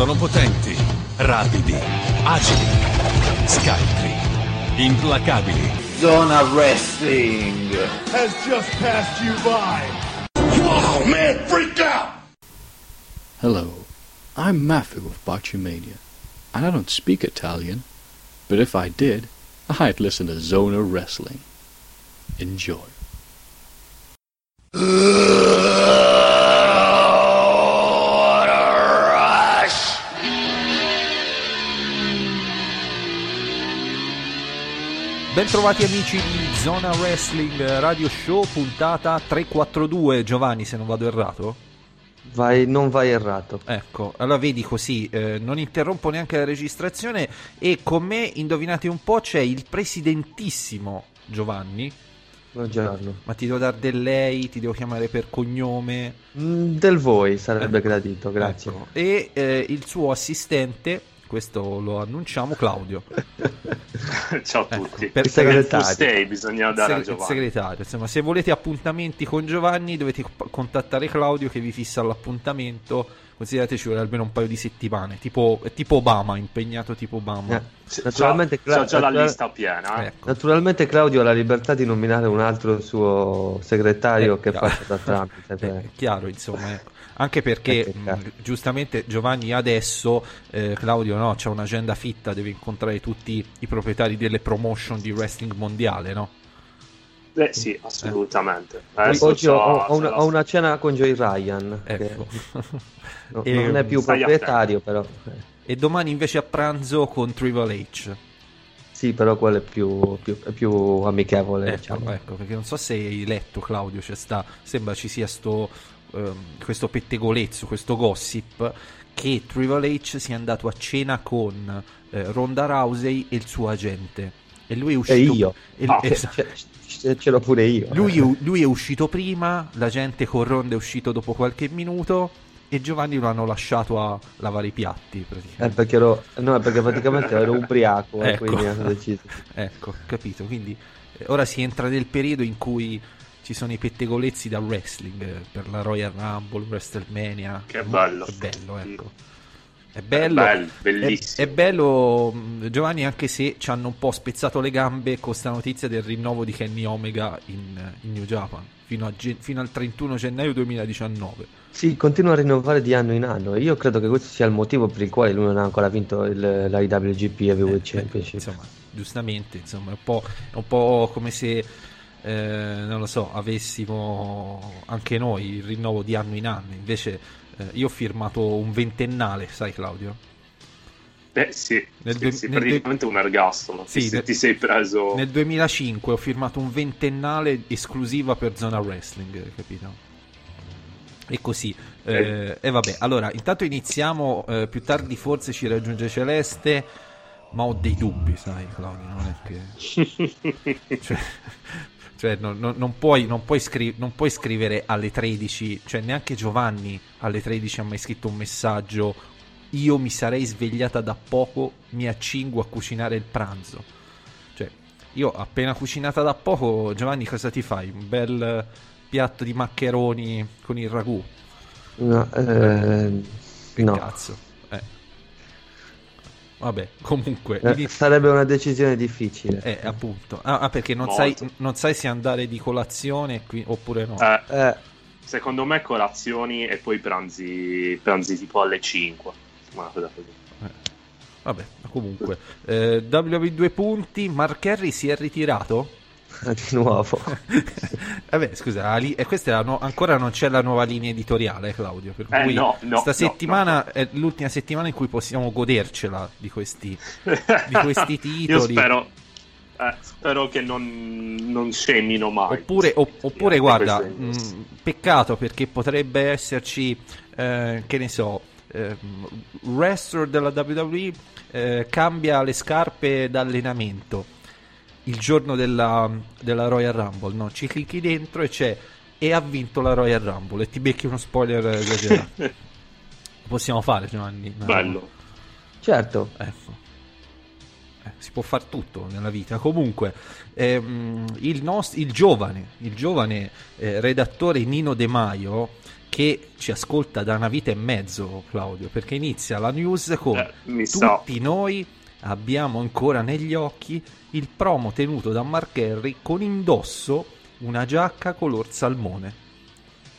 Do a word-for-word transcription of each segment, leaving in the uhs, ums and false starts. Sono potenti, rapidi, agili, scaltri, implacabili. Zona Wrestling has just passed you by. Wow, man, freak out! Hello, I'm Matthew of Botchamania, and I don't speak Italian, but if I did, I'd listen to Zona Wrestling. Enjoy. Bentrovati amici di Zona Wrestling Radio Show, puntata trecentoquarantadue. Giovanni, se non vado errato? Vai, non vai errato. Ecco, allora vedi così, eh, non interrompo neanche la registrazione. E con me, indovinate un po', c'è il presidentissimo Giovanni. Buongiorno. Ma ti devo dare del lei, ti devo chiamare per cognome? Mm, del voi sarebbe eh. gradito, grazie. Ecco. E eh, il suo assistente, questo lo annunciamo, Claudio. Ciao a tutti. Ecco, per il segretario. Stay, bisogna dare il seg- a Giovanni. Segretario. Insomma, se volete appuntamenti con Giovanni dovete contattare Claudio che vi fissa l'appuntamento. Considerate ci vuole almeno un paio di settimane, tipo, tipo Obama, impegnato tipo Obama. Eh, naturalmente Cla- c'è già la natural- lista piena. Eh? Ecco. Naturalmente Claudio ha la libertà di nominare un altro suo segretario eh, che chiaro. faccia da tramite. Per... Eh, chiaro, insomma. Ecco. Anche perché eh, mh, giustamente Giovanni adesso, eh, Claudio no, c'ha un'agenda fitta, deve incontrare tutti i proprietari delle promotion di wrestling mondiale, no? Eh sì, assolutamente. Eh. Oggi ho, ho, una, ho una cena con Joey Ryan, ecco. no, e non è più proprietario però. E domani invece a pranzo con Triple H. Sì, però quello è più, più, più amichevole. Ecco, diciamo. Ecco, perché non so se hai letto Claudio, cioè sta, sembra ci sia sto, eh, questo pettegolezzo, questo gossip che Triple H sia andato a cena con eh, Ronda Rousey e il suo agente. E lui è uscito... E io. E lui, oh, esatto. Ce l'ho pure io. Lui, lui è uscito prima, la gente con Ronda è uscito dopo qualche minuto e Giovanni lo hanno lasciato a lavare i piatti. È perché ero, no, perché praticamente ero ubriaco, ecco. Quindi hanno deciso. Ecco, capito. Quindi ora si entra nel periodo in cui ci sono i pettegolezzi da wrestling per la Royal Rumble, WrestleMania. Che bello. È bello, ecco. È bello, è bello, è, è bello Giovanni, anche se ci hanno un po' spezzato le gambe con sta notizia del rinnovo di Kenny Omega in, in New Japan fino, a, fino al trentuno gennaio duemiladiciannove. Sì, continua a rinnovare di anno in anno e io credo che questo sia il motivo per il quale lui non ha ancora vinto il, la I W G P Heavyweight eh, Championship. Insomma, giustamente, insomma, è un po', è un po' come se eh, non lo so, avessimo anche noi il rinnovo di anno in anno, invece io ho firmato un ventennale, sai Claudio? Beh sì, nel sì, du- sì nel praticamente du- un ergastolo, sì, se nel, ti sei preso... Nel duemilacinque ho firmato un ventennale esclusiva per Zona Wrestling, capito? E così, e eh, eh, vabbè, allora intanto iniziamo, eh, più tardi forse ci raggiunge Celeste, ma ho dei dubbi, sai Claudio, non è che... cioè... Cioè, non, non, non, puoi, non, puoi scri- non puoi scrivere alle tredici, cioè neanche Giovanni alle tredici ha mai scritto un messaggio. Io mi sarei svegliata da poco, mi accingo a cucinare il pranzo. Cioè, io appena cucinata da poco, Giovanni, cosa ti fai? Un bel piatto di maccheroni con il ragù? No, eh, che no. Cazzo. Eh. Vabbè, comunque eh, sarebbe una decisione difficile. Eh, appunto. Ah, ah perché non sai, non sai se andare di colazione qui, oppure no. Eh, eh. Secondo me colazioni e poi pranzi, pranzi tipo alle cinque. Una cosa così. Eh. Vabbè, comunque. Eh, W W E due punti, Mark Henry si è ritirato? Di nuovo. Vabbè, scusa, Ali, e questa no, ancora non c'è la nuova linea editoriale, Claudio. Per cui eh, no, no, sta settimana no, no. È l'ultima settimana in cui possiamo godercela di questi, di questi titoli. Io spero, eh, spero che non, non scemino mai. Oppure, o, oppure guarda, mh, peccato perché potrebbe esserci, eh, che ne so, eh, wrestler della W W E eh, cambia le scarpe d'allenamento il giorno della, della Royal Rumble, no? Ci clicchi dentro e c'è e ha vinto la Royal Rumble e ti becchi uno spoiler esagerato. Possiamo fare, Giovanni? Bello, certo, ecco. si può far tutto nella vita. Comunque ehm, il, nost- il giovane, il giovane eh, redattore Nino De Maio, che ci ascolta da una vita e mezzo, Claudio, perché inizia la news con eh, mi so. Tutti noi abbiamo ancora negli occhi il promo tenuto da Mark Henry con indosso una giacca color salmone.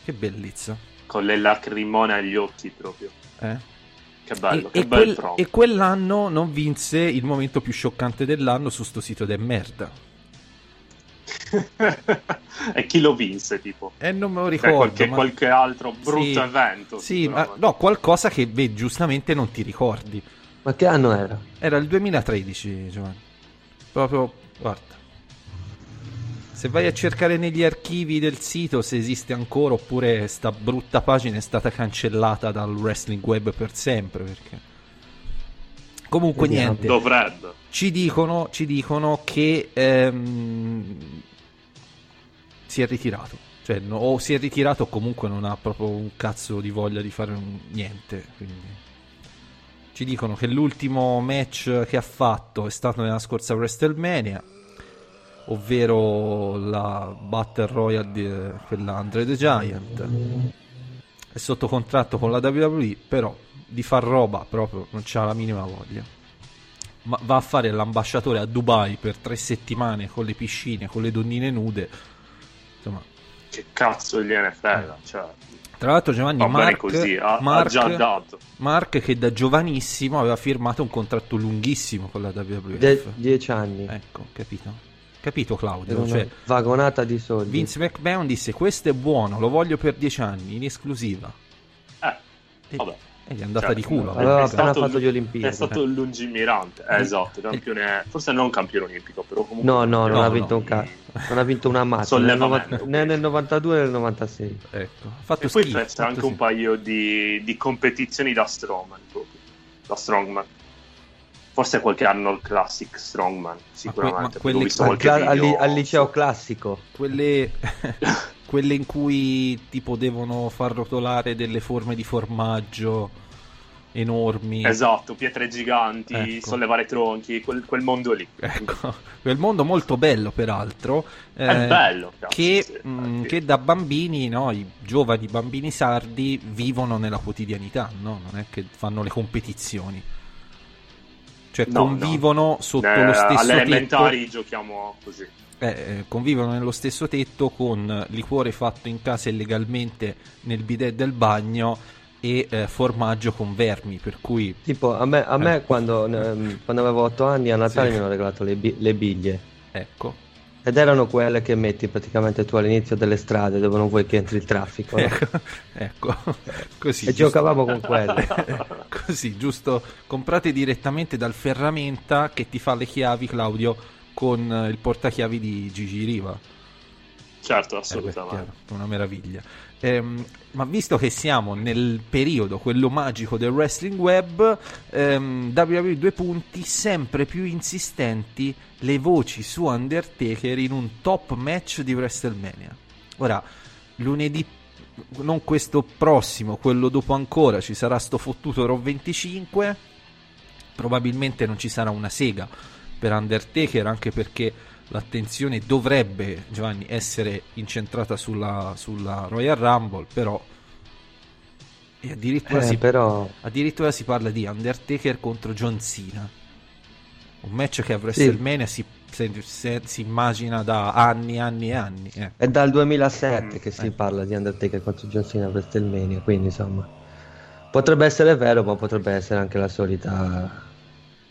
Che bellezza, con le lacrimone agli occhi proprio, eh? Che bello, e, che e, bel quel, promo. E quell'anno non vinse il momento più scioccante dell'anno su sto sito de merda. E chi lo vinse, tipo? E eh, non me lo ricordo. Qualche, ma... qualche altro brutto sì, evento. Sì, ma no, qualcosa che beh, giustamente non ti ricordi. Ma che anno era? Era il duemilatredici, Giovanni. Proprio, guarda. Se vai a cercare negli archivi del sito se esiste ancora, oppure sta brutta pagina è stata cancellata dal wrestling web per sempre, perché comunque niente, dovrebbe. Ci dicono, ci dicono che ehm, si è ritirato, cioè, no, o si è ritirato o comunque non ha proprio un cazzo di voglia di fare un, niente, quindi... Ci dicono che l'ultimo match che ha fatto è stato nella scorsa WrestleMania, ovvero la Battle Royale di quella Andre the Giant. È sotto contratto con la W W E, però di far roba proprio non c'ha la minima voglia. Ma va a fare l'ambasciatore a Dubai per tre settimane con le piscine, con le donnine nude. Insomma, che cazzo gliene frega, cioè. Tra l'altro, Giovanni, Mark, così, ha, Mark, ha già dato. Mark, che da giovanissimo aveva firmato un contratto lunghissimo con la W W F. De- dieci anni. Ecco, capito? Capito, Claudio? Cioè, vagonata di soldi. Vince McMahon disse, questo è buono, lo voglio per dieci anni, in esclusiva. Eh, e, vabbè. E gli è andata, cioè, di culo. Aveva appena fatto gli Olimpiadi. È stato eh. lungimirante, eh, esatto, campione, forse non campione olimpico, però comunque... No, no, non no, ha vinto no. un cazzo. Non ha vinto una mazza né nel, nel novantadue né nel novantasei. Ecco. Fatto e poi schifo, c'è fatto anche schifo. Un paio di, di competizioni da Strongman, proprio. Da Strongman. Forse qualche anno il Classic Strongman, sicuramente. Ma que- ma quelle... visto al, cla- al, al liceo classico. Quelle... quelle in cui ti potevano far rotolare delle forme di formaggio enormi, esatto, pietre giganti, ecco. Sollevare tronchi, quel, quel mondo lì, ecco, quel mondo molto bello peraltro, eh, è bello, cazzo, che, sì, mh, che da bambini, no, i giovani bambini sardi vivono nella quotidianità, no? Non è che fanno le competizioni, cioè no, convivono no. sotto eh, lo stesso alle elementari giochiamo così, eh, convivono nello stesso tetto con liquore fatto in casa illegalmente nel bidet del bagno e eh, formaggio con vermi, per cui tipo a me, a me eh. quando, eh, quando avevo otto anni a Natale sì. mi hanno regalato le, bi- le biglie, ecco, ed erano quelle che metti praticamente tu all'inizio delle strade dove non vuoi che entri il traffico, no? ecco, ecco. Così, e giusto. Giocavamo con quelle così, giusto, comprate direttamente dal Ferramenta che ti fa le chiavi, Claudio, con il portachiavi di Gigi Riva, certo, assolutamente, eh beh, chiaro, una meraviglia. Eh, ma visto che siamo nel periodo quello magico del wrestling web, ehm, W W E due punti, sempre più insistenti le voci su Undertaker in un top match di WrestleMania. Ora lunedì, non questo prossimo, quello dopo ancora, ci sarà sto fottuto Raw venticinque, probabilmente non ci sarà una sega per Undertaker, anche perché l'attenzione dovrebbe, Giovanni, essere incentrata sulla, sulla Royal Rumble, però e addirittura, eh, si, però addirittura si parla di Undertaker contro John Cena, un match che a WrestleMania sì. si, si, si immagina da anni e anni e anni, eh. È dal duemilasette mm, che si eh. parla di Undertaker contro John Cena a WrestleMania, quindi insomma potrebbe essere vero, ma potrebbe essere anche la solita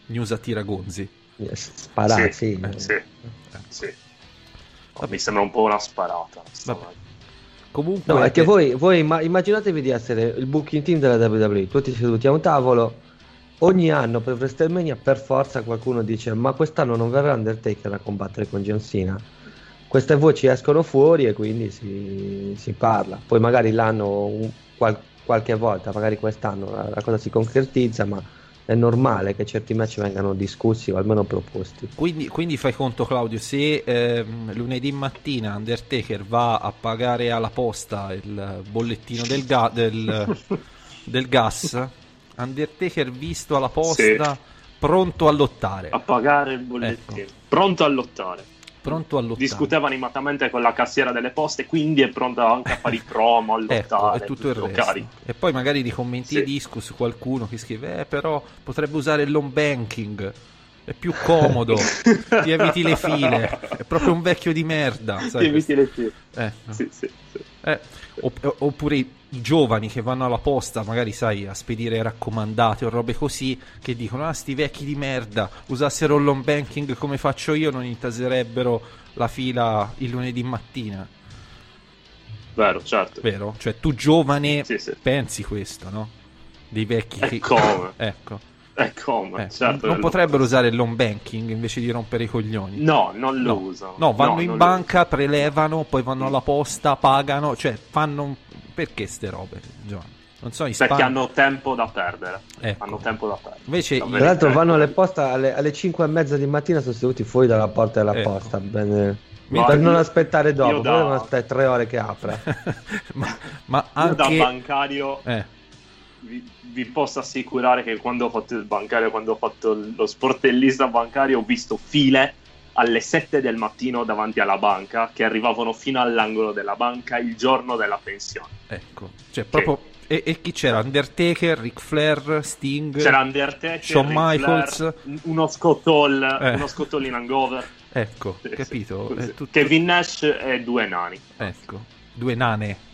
news a tiragonzi. Sparata, sì, sì. Eh, sì. Sì. Mi sembra un po' una sparata. Comunque, no, è che voi, voi immaginatevi di essere il booking team della W W E, tutti seduti a un tavolo. Ogni anno per WrestleMania per forza qualcuno dice ma quest'anno non verrà Undertaker a combattere con John Cena. Queste voci escono fuori e quindi si, si parla. Poi magari l'anno un, qual, qualche volta, magari quest'anno la, la cosa si concretizza, ma è normale che certi match vengano discussi o almeno proposti. Quindi, quindi fai conto, Claudio, se ehm, lunedì mattina Undertaker va a pagare alla posta il bollettino del, ga- del, del gas, Undertaker visto alla posta sì. pronto a lottare, a pagare il bollettino, ecco. pronto a lottare. Pronto a lottare. Discuteva animatamente con la cassiera delle poste, quindi è pronto anche a fare i promo, a lottare, ecco, e tutto, tutto il resto. Carico. E poi magari di commenti sì. disco su qualcuno che scrive eh, però potrebbe usare l'home banking, è più comodo, ti eviti le file, è proprio un vecchio di merda, sai, ti eviti le file, eh, no. sì, sì, sì. Eh, opp- oppure i giovani che vanno alla posta magari, sai, a spedire raccomandate o robe così, che dicono ah sti vecchi di merda, usassero l'home banking come faccio io non intaserebbero la fila il lunedì mattina. Vero, certo, vero, cioè tu giovane sì, sì. pensi questo, no? Dei vecchi che... ecco ecco Eh, come, eh, certo non potrebbero lo... usare l'home banking invece di rompere i coglioni? No, non lo no. usano. No, vanno no, in banca, prelevano, poi vanno alla posta, pagano, cioè fanno un... perché ste robe, Giovanni? Non so, perché span... hanno tempo da perdere. Ecco. Hanno tempo da perdere. Invece da tra l'altro vanno alle posta alle, alle cinque e mezza di mattina, sono seduti fuori dalla porta della ecco. posta. Bene. Ma per io, non aspettare dopo, da... non aspettare tre ore che apre. ma, ma anche da bancario. Eh. Vi, vi posso assicurare che quando ho fatto il bancario, quando ho fatto lo sportellista bancario, ho visto file alle sette del mattino davanti alla banca che arrivavano fino all'angolo della banca il giorno della pensione. Ecco, cioè proprio che... e, e chi c'era? Undertaker, Ric Flair, Sting. C'era Undertaker, Shawn Michaels, Flair, uno Scott Hall, eh. uno Scott Hall in hangover. Ecco, sì, capito? Sì, tutto... Kevin Nash e due nani. Ecco, due nane.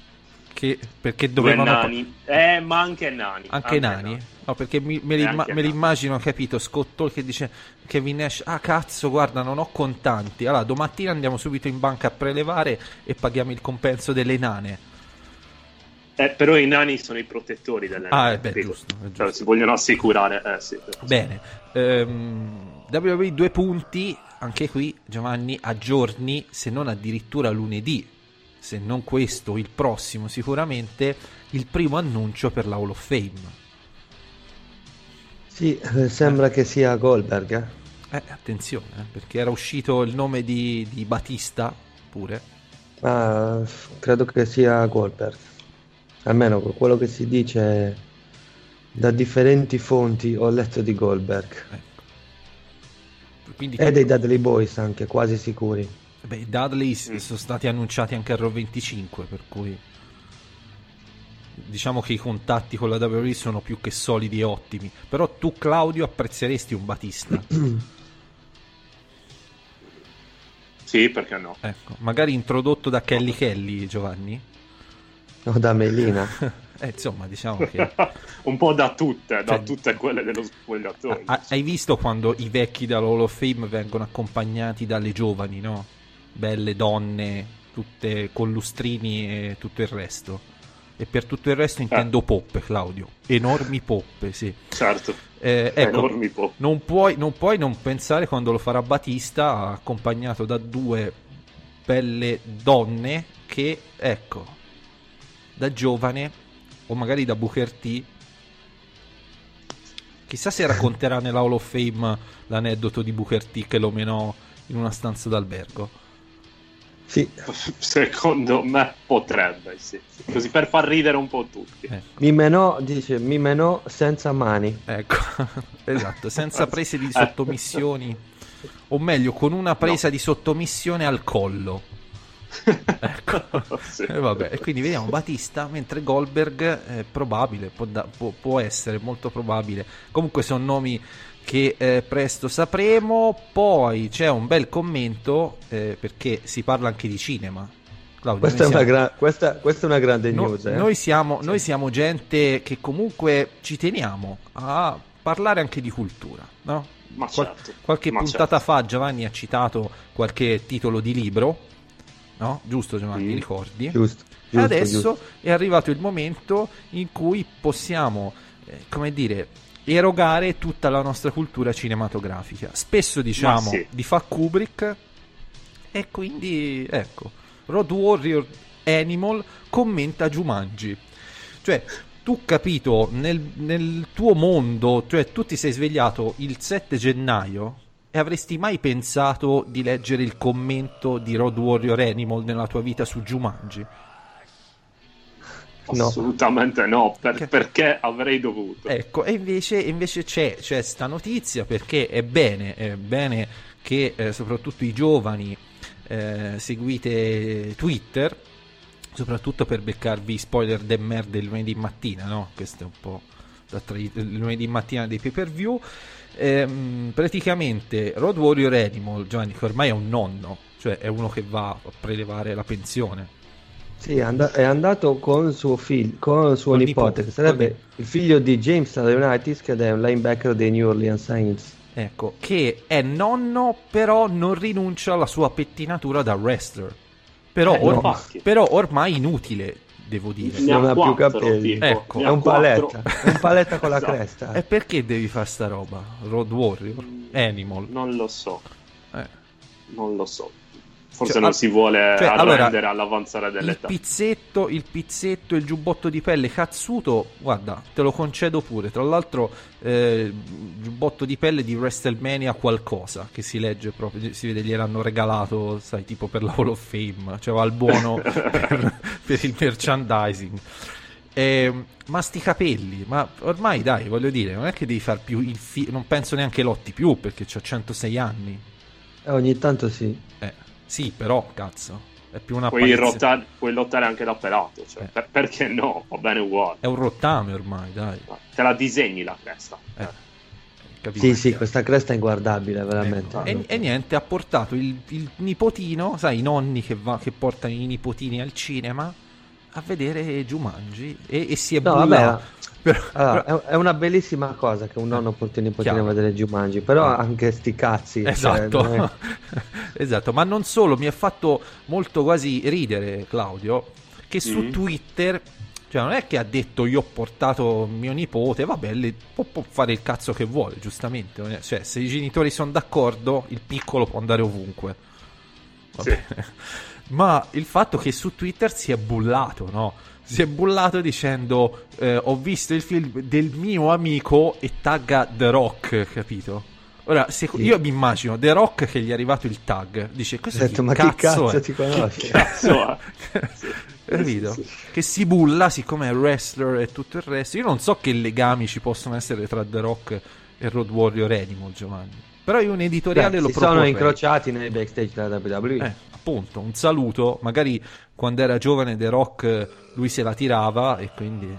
Che, perché dovevano nani. Po- eh, ma anche nani, anche, anche nani? nani. No, perché mi, me, li, me l'immagino, capito, Scott Hall che dice Kevin Nash, ah cazzo guarda non ho contanti, allora domattina andiamo subito in banca a prelevare e paghiamo il compenso delle nane. Eh, però i nani sono i protettori delle ah, nane, eh, beh, sì. giusto, è giusto. Cioè, si vogliono assicurare, eh, sì, bene. ehm, W W E due punti anche qui, Giovanni, a giorni se non addirittura lunedì, se non questo, il prossimo sicuramente, il primo annuncio per la Hall of Fame. Sì, sembra eh. che sia Goldberg. Eh, eh attenzione, eh, perché era uscito il nome di, di Batista pure. Ah, credo che sia Goldberg. Almeno quello che si dice da differenti fonti ho letto di Goldberg. Ecco. Quindi... E dei Dudley Boys anche, quasi sicuri. Beh, i Dudley mm. sono stati annunciati anche a Raw venticinque, per cui diciamo che i contatti con la W W E sono più che solidi e ottimi. Però tu, Claudio, apprezzeresti un Batista? Sì, perché no? Ecco, magari introdotto da Kelly Kelly, Giovanni? O da Melina? eh, insomma, diciamo che... un po' da tutte, da cioè, tutte quelle dello spogliatoio. Hai visto quando i vecchi dalla Hall of Fame vengono accompagnati dalle giovani, no? Belle donne, tutte con lustrini e tutto il resto. E per tutto il resto intendo eh. poppe, Claudio. Enormi poppe, sì. Certo. Eh, ecco, enormi poppe. Non puoi, non puoi non pensare quando lo farà Batista, accompagnato da due belle donne che, ecco, da giovane o magari da Booker T. Chissà se racconterà nella Hall of Fame l'aneddoto di Booker T che lo menò in una stanza d'albergo. Sì. Secondo me potrebbe, sì. Così per far ridere un po' tutti. Ecco. Mi menò, dice, mi menò senza mani. Ecco, esatto, senza prese di sottomissioni, o meglio, con una presa no. di sottomissione al collo. Ecco, sì. E vabbè, e quindi vediamo Batista, mentre Goldberg è probabile, può, da, può, può essere molto probabile. Comunque sono nomi che eh, presto sapremo. Poi c'è un bel commento eh, perché si parla anche di cinema. Claudio, questa, è siamo... una gra- questa, questa è una grande no, news eh. noi, siamo, sì. noi siamo gente che comunque ci teniamo a parlare anche di cultura, no? Ma Qual- certo. qualche Ma puntata certo. fa Giovanni ha citato qualche titolo di libro, no? Giusto Giovanni, mm. ricordi? Giusto, giusto, adesso giusto. È arrivato il momento in cui possiamo eh, come dire, erogare tutta la nostra cultura cinematografica. Spesso diciamo sì. di fa Kubrick, e quindi ecco, Road Warrior Animal commenta Jumanji. Cioè tu, capito, nel, nel tuo mondo, cioè tu ti sei svegliato il sette gennaio e avresti mai pensato di leggere il commento di Road Warrior Animal nella tua vita su Jumanji? No. Assolutamente no, per, perché avrei dovuto. Ecco, e invece, invece c'è, c'è sta notizia, perché è bene, è bene che eh, soprattutto i giovani eh, seguite Twitter, soprattutto per beccarvi spoiler del merda il lunedì mattina, no? Questo è un po' da tra... il lunedì mattina dei pay per view. Ehm, praticamente Road Warrior Animal, Giovanni, che ormai è un nonno, cioè è uno che va a prelevare la pensione. Sì, and- è andato con suo figlio, con suo con nipote, nipote, che sarebbe con... il figlio di James Laurinaitis, che è un linebacker dei New Orleans Saints. Ecco, che è nonno, però non rinuncia alla sua pettinatura da wrestler. Però, eh, or- no. però ormai inutile, devo dire. Ne non ha quattro, più capelli. Ecco, è un quattro. paletta, è un paletta con la esatto. cresta. E perché devi fare sta roba? Road Warrior Animal? Non lo so. Eh. Non lo so. Forse cioè, non si vuole cioè, arrendere allora, all'avanzare dell'età. Il pizzetto, il pizzetto e il giubbotto di pelle cazzuto, guarda, te lo concedo pure. Tra l'altro, eh, giubbotto di pelle di WrestleMania qualcosa, che si legge proprio, si vede, gliel'hanno regalato, sai, tipo per la Hall of Fame, cioè va al buono per, per il merchandising. Eh, ma sti capelli, ma ormai dai, voglio dire, non è che devi far più il fi- non penso neanche lotti più, perché c'ho centosei anni. Eh, ogni tanto sì. Eh. Sì, però, cazzo, è più una puoi, rotta- puoi lottare anche da pelato, cioè, eh. per- perché no? Va bene uguale. È un rottame ormai, dai. Te la disegni la cresta. Eh. Sì, sì, questa cresta è inguardabile, veramente. Eh, no. e, e niente, ha portato il, il nipotino, sai, i nonni che, va- che portano i nipotini al cinema a vedere Jumanji e, e si è no, bullato. Però, allora, però... è una bellissima cosa che un nonno porti il nipotino a vedere Jumanji, però anche sti cazzi, esatto, cioè, non è... esatto. Ma non solo, mi ha fatto molto quasi ridere Claudio che su mm. Twitter, cioè, non è che ha detto io ho portato mio nipote, vabbè, le... può, può fare il cazzo che vuole, giustamente, cioè, se i genitori sono d'accordo il piccolo può andare ovunque, vabbè. Sì. Ma il fatto che su Twitter si è bullato, no? Si è bullato dicendo eh, ho visto il film del mio amico e tagga The Rock, capito? Ora, se, sì. io mi immagino The Rock che gli è arrivato il tag, dice questo Sento, chi ma cazzo, che cazzo ti conosci? Cazzo sì. Capito? Sì, sì, sì. Che si bulla siccome è wrestler e tutto il resto. Io non so che legami ci possono essere tra The Rock e Road Warrior Animal, Giovanni, però io un editoriale Beh, lo si proporrei. Sono incrociati nei backstage della W W E. Eh, appunto, un saluto, magari quando era giovane The Rock lui se la tirava e quindi...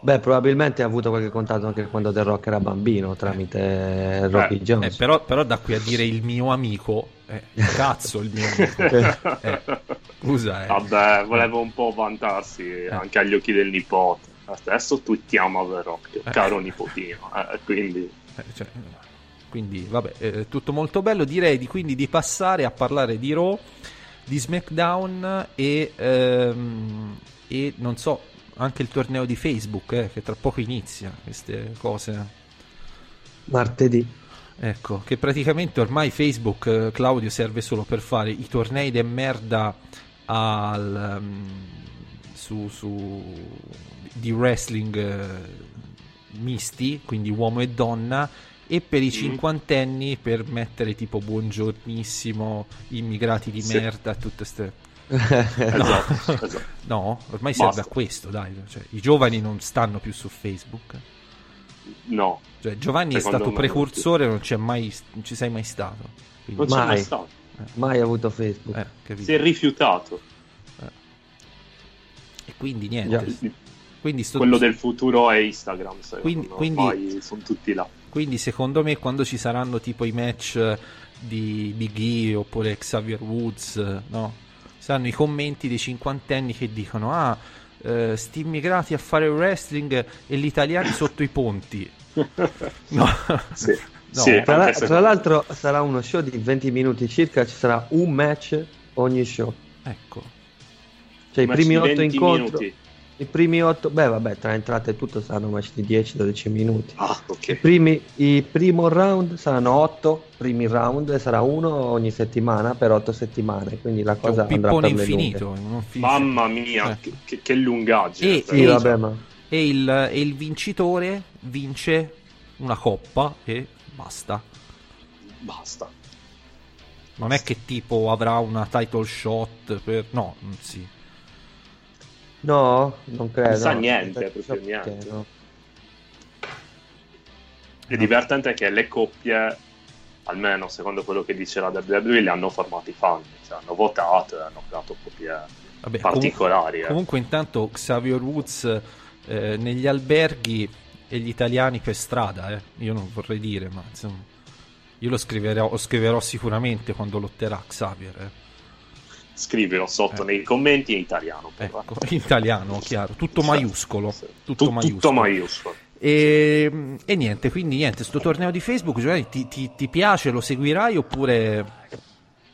Beh, probabilmente ha avuto qualche contatto anche quando The Rock era bambino tramite eh. Rocky eh, Jones. Eh, però, però da qui a dire il mio amico, eh, cazzo il mio amico. Eh, scusa, eh. Vabbè, volevo un po' vantarsi eh. anche agli occhi del nipote. Adesso twittiamo a The Rock, eh. caro nipotino, eh, quindi... Eh, cioè... Quindi vabbè, eh, tutto molto bello. Direi di, quindi di passare a parlare di Raw, di SmackDown e, ehm, e non so, anche il torneo di Facebook eh, che tra poco inizia, queste cose. Martedì. Ecco, che praticamente ormai Facebook, eh, Claudio, serve solo per fare i tornei de merda al, um, su, su, di wrestling eh, misti, quindi uomo e donna, e per i cinquantenni per mettere tipo buongiornissimo, immigrati di sì. merda, tutte ste no. Esatto, esatto. No, ormai Basta. serve a questo, dai, cioè, i giovani non stanno più su Facebook. No. Cioè, Giovanni Secondo è stato precursore, non c'è mai non ci sei mai stato. Quindi, non c'è mai mai stato. Eh. Mai avuto Facebook. Eh, capito. Si è rifiutato. Eh. E quindi niente. Yeah. Quindi sto... quello del futuro è Instagram, quindi, quindi... ormai sono tutti là. Quindi secondo me quando ci saranno tipo i match di Big E oppure Xavier Woods, no? Saranno i commenti dei cinquantenni che dicono ah, eh, sti immigrati a fare wrestling e gli italiani sotto i ponti. No. Sì. No. Sì, tra, la, tra l'altro sarà uno show di venti minuti circa, ci sarà un match ogni show. Ecco. Cioè i primi otto incontri. I primi otto, beh vabbè, tra entrate e tutto saranno match di dieci dodici minuti. Ah, okay. I primi, il primo round saranno otto primi round e sarà uno ogni settimana per otto settimane, quindi la cosa andrà per le infinito, mamma mia, eh. che, che, che lungaggine. E, sì, e, vabbè, ma... e, il, e il vincitore vince una coppa e basta. Basta. Non basta. È che tipo avrà una title shot per... no, sì. No, non credo. Non sa niente, è proprio niente. No. Il divertente è che le coppie, almeno secondo quello che dice la W W E, le hanno formati fan, cioè hanno votato e hanno creato coppie Vabbè, particolari. Comunque, eh. comunque intanto Xavier Woods eh, negli alberghi e gli italiani per strada, eh. Io non vorrei dire, ma insomma, io lo scriverò, lo scriverò sicuramente quando lotterà Xavier, eh. Scrivilo sotto eh. nei commenti in italiano, ecco, in italiano, chiaro, tutto maiuscolo, tutto, Tut- maiuscolo. tutto maiuscolo. E, e niente, quindi niente, sto torneo di Facebook, Giovanni, ti, ti, ti piace, lo seguirai oppure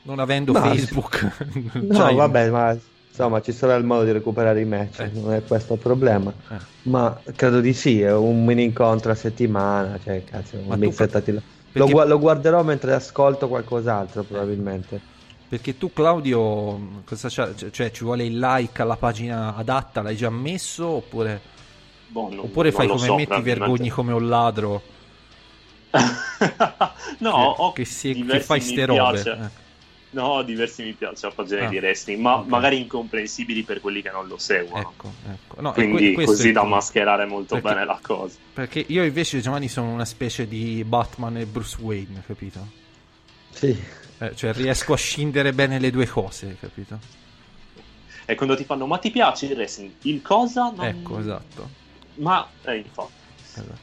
non avendo ma, Facebook? No, cioè, vabbè, ma insomma ci sarà il modo di recuperare i match, eh. non è questo il problema, eh. ma credo di sì, è un mini incontro a settimana, cioè cazzo, un mix fa... Perché... lo, gu- lo guarderò mentre ascolto qualcos'altro probabilmente. Perché tu, Claudio, cosa c'ha, cioè ci vuole il like alla pagina adatta, l'hai già messo oppure, boh, non, oppure non fai come so, me, ti vergogni come un ladro? No, che, che, si, che fai ste robe. Eh. No, diversi mi piace la pagina ah, di wrestling, ma okay. magari incomprensibili per quelli che non lo seguono. Ecco, ecco. No, quindi que- così da mascherare molto perché, bene la cosa. Perché io invece, Giovanni, sono una specie di Batman e Bruce Wayne, capito? Sì. Eh, cioè riesco a scindere bene le due cose, capito? E quando ti fanno ma ti piace il wrestling, il cosa? Non... Ecco, esatto. Ma eh, infatti. Esatto.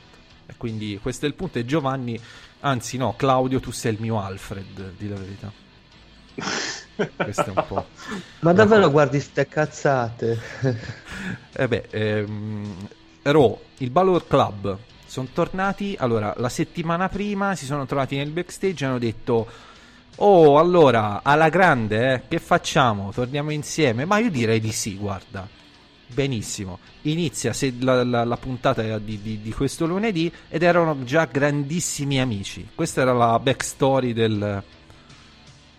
E quindi questo è il punto. E Giovanni, anzi no, Claudio, tu sei il mio Alfred, di la verità. Questo è un po'. Ma davvero guardi ste cazzate? Eh beh, ehm, Raw, il Balor Club sono tornati. Allora, la settimana prima si sono trovati nel backstage e hanno detto: oh, allora, alla grande, eh, che facciamo? Torniamo insieme? Ma io direi di sì, guarda. Benissimo. Inizia se la, la, la puntata di, di, di questo lunedì ed erano già grandissimi amici. Questa era la backstory del,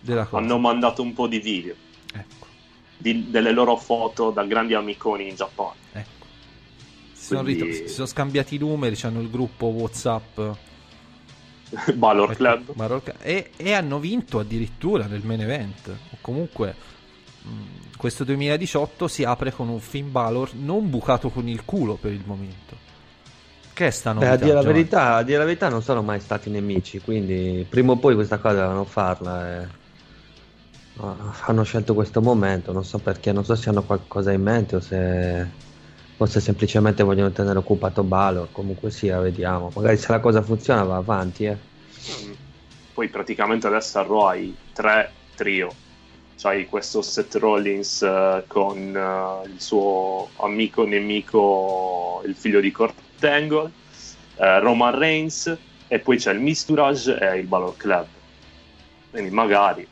della cosa. Hanno mandato un po' di video. Ecco. Di, delle loro foto da grandi amiconi in Giappone. Ecco. Si, Quindi... sono rit- si sono scambiati i numeri, c'hanno il gruppo WhatsApp... Balor Club e, e hanno vinto addirittura nel main event. O comunque mh, questo duemiladiciotto si apre con un Finn Balor non bucato con il culo per il momento, che è sta novità. Beh, a, dire la verità, a dire la verità non sono mai stati nemici, quindi prima o poi questa cosa dovevano farla e... hanno scelto questo momento, non so perché, non so se hanno qualcosa in mente o se... forse semplicemente vogliono tenere occupato Balor. Comunque sia, vediamo. Magari se la cosa funziona va avanti, eh. Poi praticamente adesso a Raw hai tre trio. C'hai questo Seth Rollins uh, con uh, il suo amico nemico, il figlio di Kurt Angle, uh, Roman Reigns, e poi c'è il Mistourage e il Balor Club. Quindi magari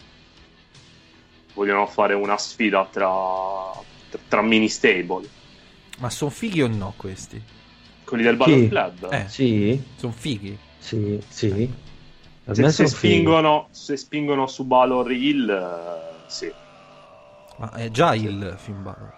vogliono fare una sfida tra, tra, tra mini stable. Ma sono fighi o no questi? Quelli del Balor sì. Club? Eh, sì. Sono fighi? Sì, sì. Se, se, spingono, se spingono su Balor il... Uh, sì. Ma è già il Finn Balor.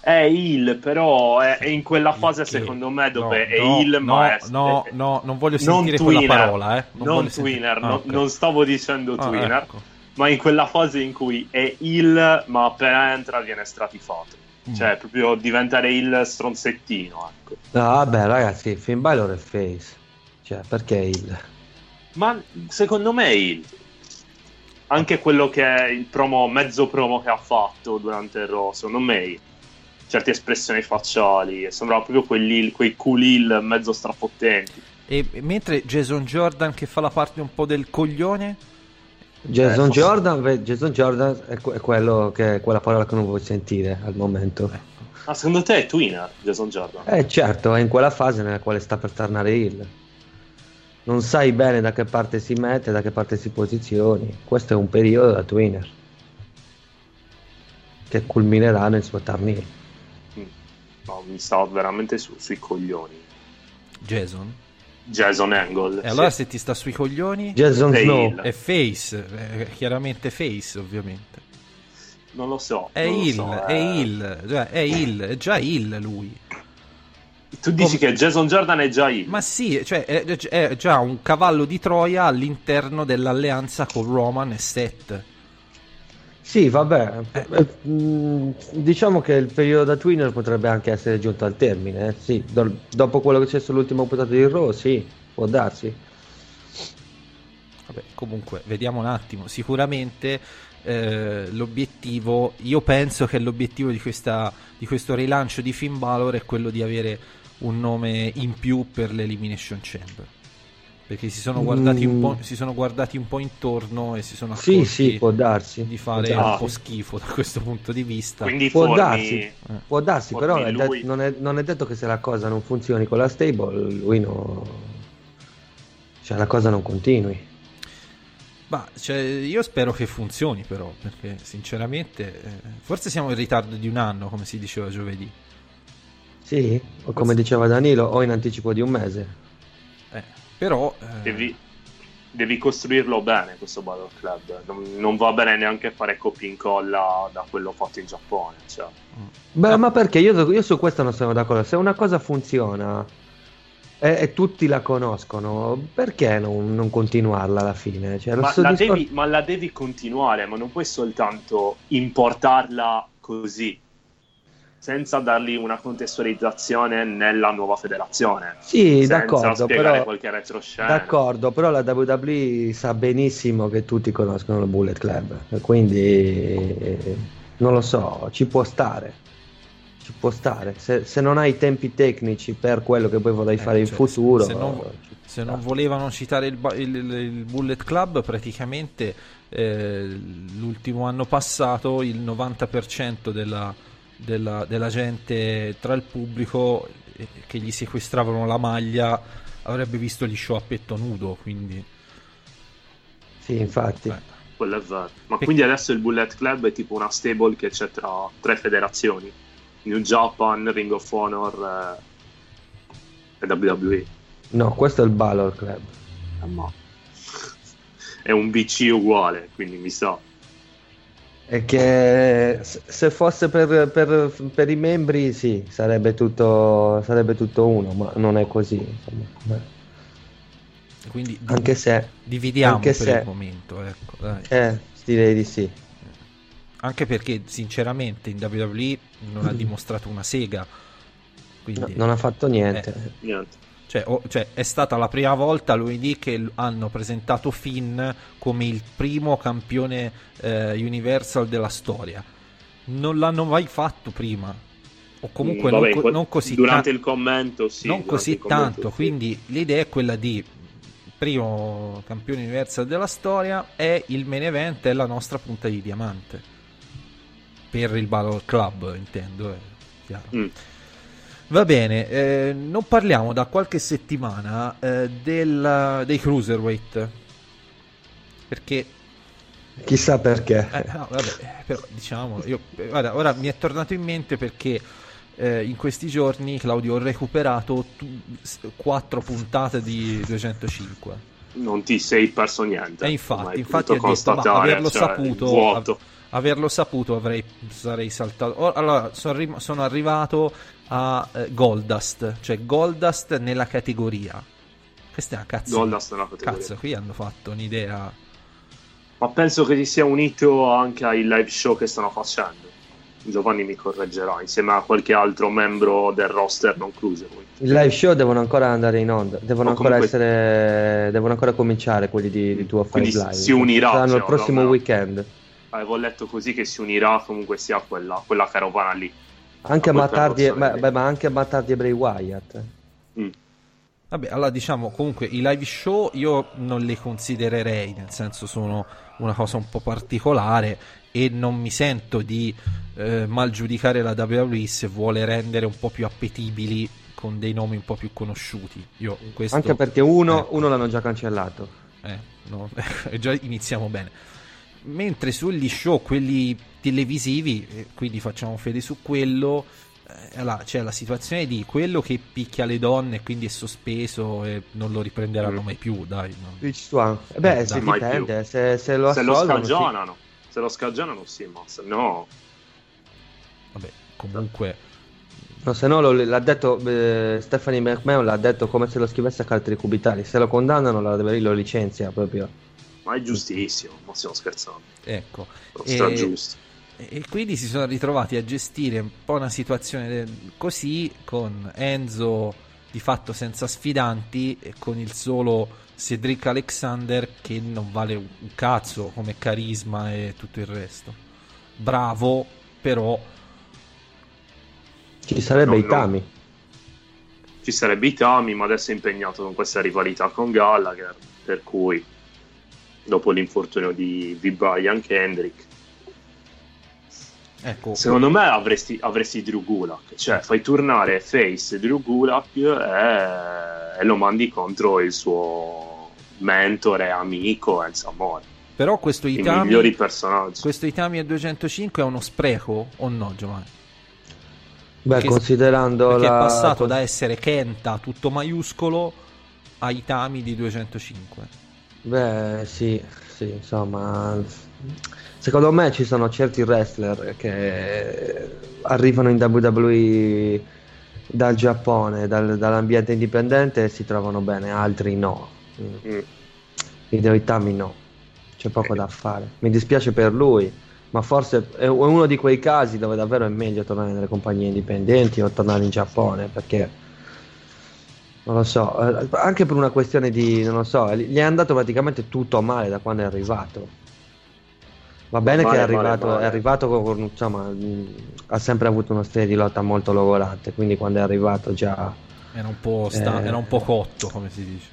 È il, però è, è in quella fase che... secondo me dove no, è no, il, no, ma è... No, no, non voglio sentire non quella tweener, parola, eh. Non, non tweener, sentire... ah, okay. non stavo dicendo ah, tweener, ecco. Ma in quella fase in cui è il, ma appena entra viene stratifato. Cioè, proprio diventare il stronzettino, ecco. No, vabbè, ragazzi, Finn Balor è face. Cioè, perché il? Ma secondo me il anche quello che è il promo, mezzo promo che ha fatto durante il Raw, secondo me certe espressioni facciali sembrava proprio quelli, quei culil mezzo strafottenti. E mentre Jason Jordan che fa la parte un po' del coglione, Jason, eh, Jordan, Jason Jordan è, quello che, è quella parola che non vuoi sentire al momento. Ah, secondo te è tweener Jason Jordan? Eh certo, è in quella fase nella quale sta per tornare heel. Non sai bene da che parte si mette, da che parte si posizioni. Questo è un periodo da tweener che culminerà nel suo turn heel. No, mi stava veramente su, sui coglioni Jason? Jason Angle. E allora sì. Se ti sta sui coglioni Jason Snow è face, è chiaramente face, ovviamente. Non lo so. È il, so, è il, eh... cioè, è il, è già il lui. Tu dici Come... che Jason Jordan è già il? Ma sì, cioè è, è già un cavallo di Troia all'interno dell'alleanza con Roman e Seth. Sì, vabbè, eh. diciamo che il periodo da tweener potrebbe anche essere giunto al termine, eh? Sì, do- dopo quello che c'è sull'ultima puntata di Raw, sì, può darsi. Vabbè, comunque, vediamo un attimo, sicuramente eh, l'obiettivo, io penso che l'obiettivo di, questa, di questo rilancio di Finn Balor è quello di avere un nome in più per l'Elimination Chamber. Perché si sono guardati un po', si sono guardati un po' intorno e si sono accorti sì, sì, può darsi. di fare no. un po' schifo da questo punto di vista. Quindi può formi, darsi, eh. può darsi però è de- non, è, non è detto che se la cosa non funzioni con la stable, lui no, cioè la cosa non continui. Ma cioè, io spero che funzioni però, perché sinceramente eh, forse siamo in ritardo di un anno, come si diceva giovedì. Sì, o come diceva Danilo, o in anticipo di un mese. Eh. Però eh... devi, devi costruirlo bene questo Battle Club, non, non va bene neanche fare copia e incolla da quello fatto in Giappone, cioè. Beh, eh. ma perché io, io su questo non sono d'accordo. Se una cosa funziona e, e tutti la conoscono, perché non, non continuarla alla fine? Cioè, ma, la discor- devi, ma la devi continuare, ma non puoi soltanto importarla così senza dargli una contestualizzazione nella nuova federazione. Sì, senza d'accordo, spiegare però, qualche retroscena. D'accordo, però la W W E sa benissimo che tutti conoscono il Bullet Club, quindi non lo so, ci può stare, ci può stare. Se, se non hai i tempi tecnici per quello che poi vorrai eh, fare cioè, in futuro. Se non, se non volevano citare il, il, il Bullet Club, praticamente eh, l'ultimo anno passato il novanta per cento della Della, della gente tra il pubblico eh, che gli sequestravano la maglia avrebbe visto gli show a petto nudo, quindi sì, infatti eh. Quello è vero. Ma Pe- quindi adesso il Bullet Club è tipo una stable che c'è tra tre federazioni, New Japan, Ring of Honor eh, e W W E. No, questo è il Balor Club, eh, ma... è un B C uguale, quindi mi sa è che se fosse per, per, per i membri sì, sarebbe tutto, sarebbe tutto uno, ma non è così, insomma. Quindi anche se dividiamo anche per se, il momento, ecco, dai. Eh, direi di sì, anche perché sinceramente in W W E non ha dimostrato una sega, quindi, no, non ha fatto niente, eh, niente. Cioè, o, cioè è stata la prima volta lunedì che hanno presentato Finn come il primo campione eh, Universal della storia. Non l'hanno mai fatto prima, o comunque mm, vabbè, non, co- non così durante ta- il commento sì, non così il commento, tanto sì. Quindi l'idea è quella di primo campione Universal della storia, è il main event, è la nostra punta di diamante per il Balor Club, intendo, è chiaro. mm. Va bene, eh, non parliamo da qualche settimana eh, del, dei Cruiserweight, perché chissà perché eh, no, vabbè, però diciamo io, guarda, ora mi è tornato in mente perché eh, in questi giorni, Claudio, ho recuperato t- quattro puntate di duecentocinque. Non ti sei perso niente. E infatti, infatti ho detto, ma averlo cioè, saputo av- averlo saputo avrei sarei saltato. Or- allora sono, rim- sono arrivato a eh, Goldust, cioè Goldust nella categoria. Questa è una cazzo. Goldust nella categoria. Cazzo, qui hanno fatto un'idea. Ma penso che si sia unito anche ai live show che stanno facendo. Giovanni mi correggerà, insieme a qualche altro membro del roster non cruiserweight. I live show devono ancora andare in onda, devono o ancora comunque... essere devono ancora cominciare quelli di, di duecento cinque Live. Si unirà, saranno cioè, il prossimo no, weekend. Avevo letto così che si unirà comunque sia quella quella carovana lì. Anche Matt Hardy e, beh, beh, ma anche Matt Hardy e Bray Wyatt. Mm. Vabbè, allora diciamo comunque i live show io non li considererei, nel senso sono una cosa un po' particolare e non mi sento di eh, malgiudicare la W W E se vuole rendere un po' più appetibili con dei nomi un po' più conosciuti. Io questo, anche perché uno, ecco, uno l'hanno già cancellato. Eh, no, già iniziamo bene. Mentre sugli show, quelli televisivi, quindi facciamo fede su quello, eh, là, c'è la situazione di quello che picchia le donne, quindi è sospeso e non lo riprenderanno mm. mai più, dai. No. Eh, beh, eh, si dipende, se, se lo, se lo scagionano, sì. se lo scagionano sì, ma se no... Vabbè, comunque... No, se no lo, l'ha detto eh, Stephanie McMahon, l'ha detto come se lo scrivesse a carte cubitali, se lo condannano la, lo licenzia proprio. ma è giustissimo, non stiamo scherzando, ecco, sta giusto. E quindi si sono ritrovati a gestire un po' una situazione così, con Enzo di fatto senza sfidanti e con il solo Cedric Alexander che non vale un cazzo come carisma e tutto il resto. Bravo, però ci sarebbe no, Itami no. Ci sarebbe Itami, ma adesso è impegnato con questa rivalità con Gallagher, per cui dopo l'infortunio di, di Brian Kendrick, ecco, secondo me avresti, avresti Drew Gulak, cioè fai tornare face Drew Gulak e, e lo mandi contro il suo mentore, amico Enzo Amore. Però questo Itami, i migliori personaggi. Questo Itami a duecentocinque è uno spreco o no, Giovanni? Beh, perché, considerando perché la... è passato da essere Kenta tutto maiuscolo a Itami di duecentocinque. Beh, sì, sì, insomma, secondo me ci sono certi wrestler che arrivano in W W E dal Giappone, dal, dall'ambiente indipendente, e si trovano bene, altri no. Mm. Hideo Itami no, c'è poco da fare. Mi dispiace per lui, ma forse è uno di quei casi dove davvero è meglio tornare nelle compagnie indipendenti o tornare in Giappone, perché non lo so, anche per una questione di, non lo so, gli è andato praticamente tutto male da quando è arrivato. Va bene male, che è arrivato, male, male. È arrivato con, insomma, ha sempre avuto uno stile di lotta molto logorante, quindi quando è arrivato già era un po', sta- eh, era un po' cotto, come si dice.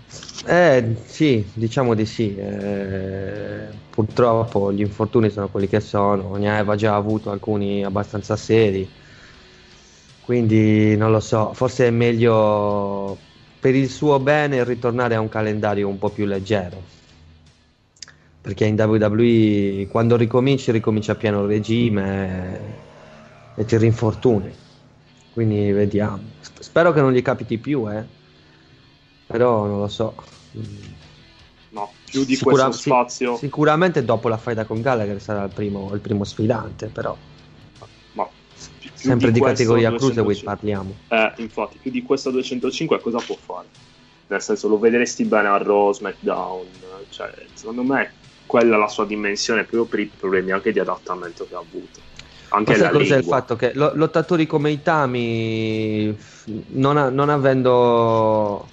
Eh sì, diciamo di sì. Eh, purtroppo gli infortuni sono quelli che sono, ne aveva già avuto alcuni abbastanza seri, quindi non lo so, forse è meglio per il suo bene ritornare a un calendario un po' più leggero, perché in W W E quando ricominci ricomincia a pieno regime e, e ti rinfortuni. Quindi vediamo. Spero che non gli capiti più, eh. Però non lo so. No, più di Sicura- questo spazio. Sicuramente dopo la faida con Gallagher sarà il primo, il primo sfidante, però. Ma più sempre di, di categoria cruiserweight parliamo. Eh, infatti, più di questa duecentocinque cosa può fare? Nel senso, lo vedresti bene a Raw, SmackDown, cioè, secondo me quella è la sua dimensione, proprio per i problemi anche di adattamento che ha avuto. Anche la cosa è il fatto che lo, lottatori come Itami non, ha, non avendo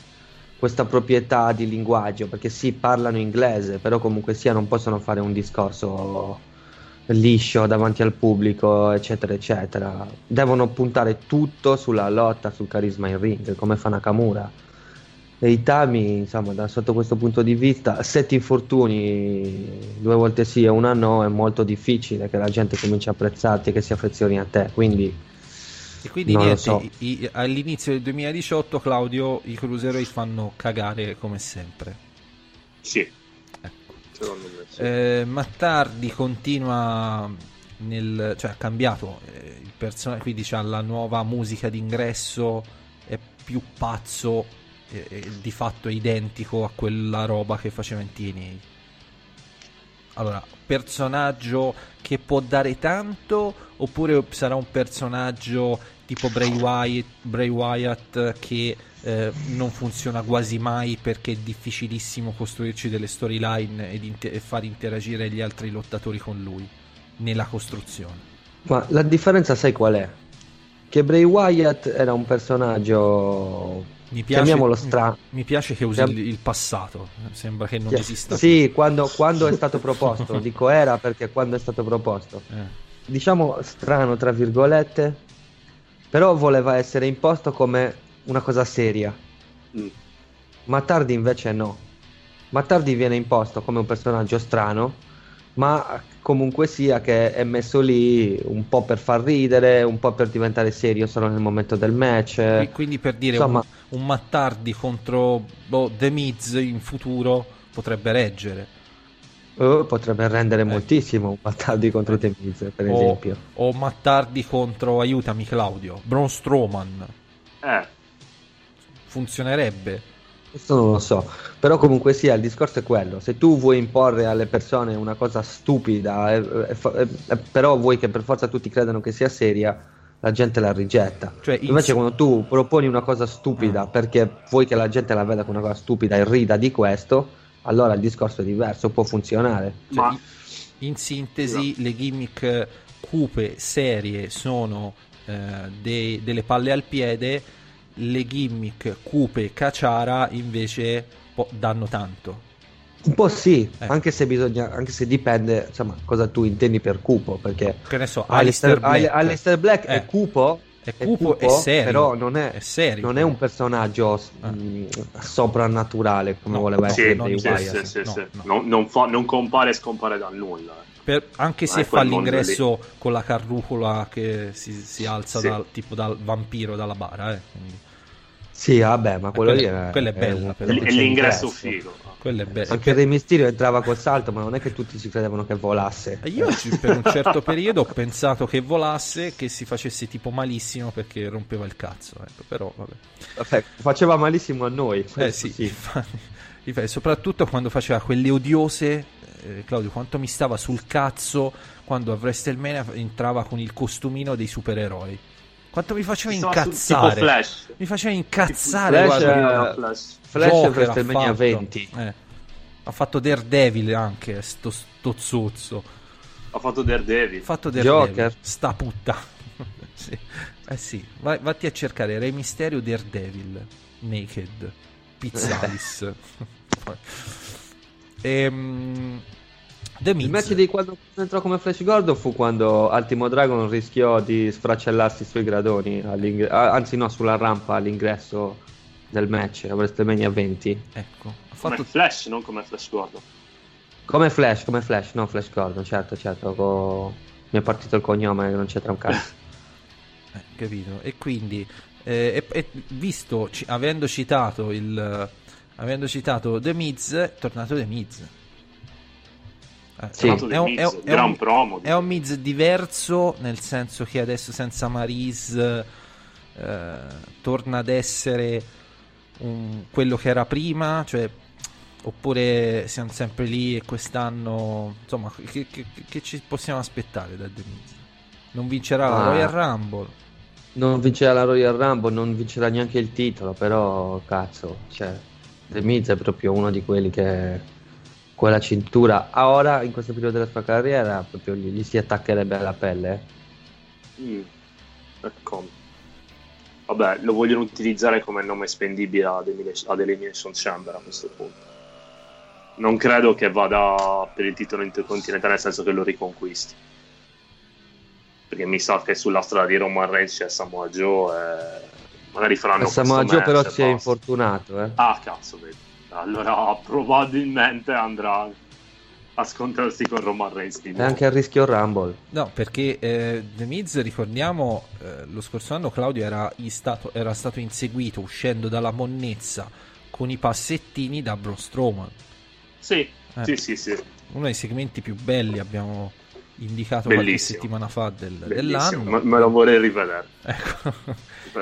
questa proprietà di linguaggio, perché sì, parlano inglese, però comunque sia non possono fare un discorso liscio davanti al pubblico, eccetera eccetera, devono puntare tutto sulla lotta, sul carisma in ring, come fa Nakamura. E Itami, insomma, da sotto questo punto di vista, se ti infortuni due volte sì e una no, è molto difficile che la gente cominci a apprezzarti e che si affezioni a te, quindi e quindi niente, so. i, all'inizio del duemiladiciotto, Claudio, i Cruiserweight fanno cagare come sempre. Sì, ecco. Secondo me sì. Eh, Matt Hardy continua nel, cioè ha cambiato eh, il personaggio, quindi c'ha la nuova musica d'ingresso, è più pazzo, di fatto è identico a quella roba che faceva in T N A. Allora, personaggio che può dare tanto, oppure sarà un personaggio tipo Bray Wyatt, Bray Wyatt che eh, non funziona quasi mai perché è difficilissimo costruirci delle storyline ed inter- e far interagire gli altri lottatori con lui nella costruzione. Ma la differenza sai qual è? Che Bray Wyatt era un personaggio... Mi piace, chiamiamolo stra... mi piace che usi Chiam... il passato, sembra che non yeah. esista. Sì, quando, quando è stato proposto, dico era perché quando è stato proposto, eh. diciamo strano tra virgolette, però voleva essere imposto come una cosa seria. Mm. Matt Hardy invece no. Matt Hardy viene imposto come un personaggio strano, ma comunque sia che è messo lì un po' per far ridere, un po' per diventare serio solo nel momento del match, e quindi per dire insomma, un, un Matt Hardy contro boh, The Miz in futuro potrebbe reggere, uh, potrebbe rendere eh. moltissimo un Matt Hardy contro The Miz, per o, esempio, o Matt Hardy contro, aiutami Claudio, Braun Strowman, eh. funzionerebbe. Questo non lo so, però comunque sia il discorso è quello, se tu vuoi imporre alle persone una cosa stupida eh, eh, eh, però vuoi che per forza tutti credano che sia seria, la gente la rigetta, cioè, invece in... quando tu proponi una cosa stupida ah. perché vuoi che la gente la veda come una cosa stupida e rida di questo, allora il discorso è diverso, può funzionare. Cioè, ma... in sintesi, no, le gimmick cupe, serie, sono eh, dei, delle palle al piede, le gimmick cupe, caciara, invece po- danno tanto. Un po' sì, eh. anche se bisogna, anche se dipende, insomma, cosa tu intendi per cupo, perché che ne so, Alistair Black, Alistair Black eh. è cupo, è cupo, è serio, però non è, è serio, non è un personaggio eh. mh, soprannaturale come no, voleva sì, essere Bray Wyatt. Sì, sì, sì, no, no. No, non, fa, non compare e scompare da nulla. Per, anche ma se fa l'ingresso lì, con la carrucola che si, si alza sì. dal, tipo dal vampiro dalla bara, eh. Quindi... Sì, vabbè, ma quello lì è, è bello. È l'ingresso figo. Quello è bello. Anche perché... Re Mysterio entrava col salto, ma non è che tutti ci credevano che volasse. Io per un certo periodo ho pensato che volasse, che si facesse tipo malissimo perché rompeva il cazzo, ecco, però vabbè. Vabbè, faceva malissimo a noi. Eh sì, sì. Infatti, soprattutto quando faceva quelle odiose, eh, Claudio, quanto mi stava sul cazzo quando a WrestleMania entrava con il costumino dei supereroi. Quanto mi faceva incazzare, tipo Flash. Mi faceva incazzare Flash, guarda, Flash, Flash WrestleMania venti eh. ha fatto Daredevil anche sto, sto zozzo ha fatto Daredevil ha fatto Daredevil Joker. Sta putta sì. Eh sì, vai, vatti a cercare Re Mysterio Daredevil Naked Pizzalis ehm il match di quando entrò come Flash Gordon fu quando Ultimo Dragon rischiò di sfracellarsi sui gradoni, anzi no, sulla rampa all'ingresso del match a WrestleMania venti. Ecco, ha fatto... come Flash, non come Flash Gordon. Come Flash, come Flash, non Flash Gordon, certo, certo. Co... Mi è partito il cognome, non c'entra un cazzo. eh, capito. E quindi, eh, e, e, visto, ci, avendo citato il, avendo citato The Miz, è tornato The Miz. Eh, sì. È un, è un, è un, promo, è un Miz diverso, nel senso che adesso senza Maryse eh, torna ad essere un, quello che era prima, cioè, oppure siamo sempre lì e quest'anno insomma che, che, che ci possiamo aspettare da The Miz? Non vincerà ah. la Royal Rumble, non vincerà la Royal Rumble, non vincerà neanche il titolo, però cazzo, cioè, The Miz è proprio uno di quelli che quella cintura ora in questo periodo della sua carriera proprio gli, gli si attaccherebbe alla pelle. mm. Ecco, vabbè, lo vogliono utilizzare come nome spendibile ad Elimination Chamber. A questo punto non credo che vada per il titolo intercontinentale, nel senso che lo riconquisti, perché mi sa che sulla strada di Roman Reigns c'è Samoa Joe e magari faranno Samoa Joe match, però si è infortunato eh. ah cazzo vedi Allora probabilmente andrà a scontrarsi con Roman Reigns. E anche a rischio Rumble. No, perché eh, The Miz, ricordiamo, eh, lo scorso anno Claudio era, stato, era stato inseguito uscendo dalla monnezza con i passettini da Braun Strowman. Sì, eh, sì, sì, sì. Uno dei segmenti più belli abbiamo indicato bellissimo. Qualche settimana fa del, dell'anno. Ma, me lo vorrei rivedere. Ecco.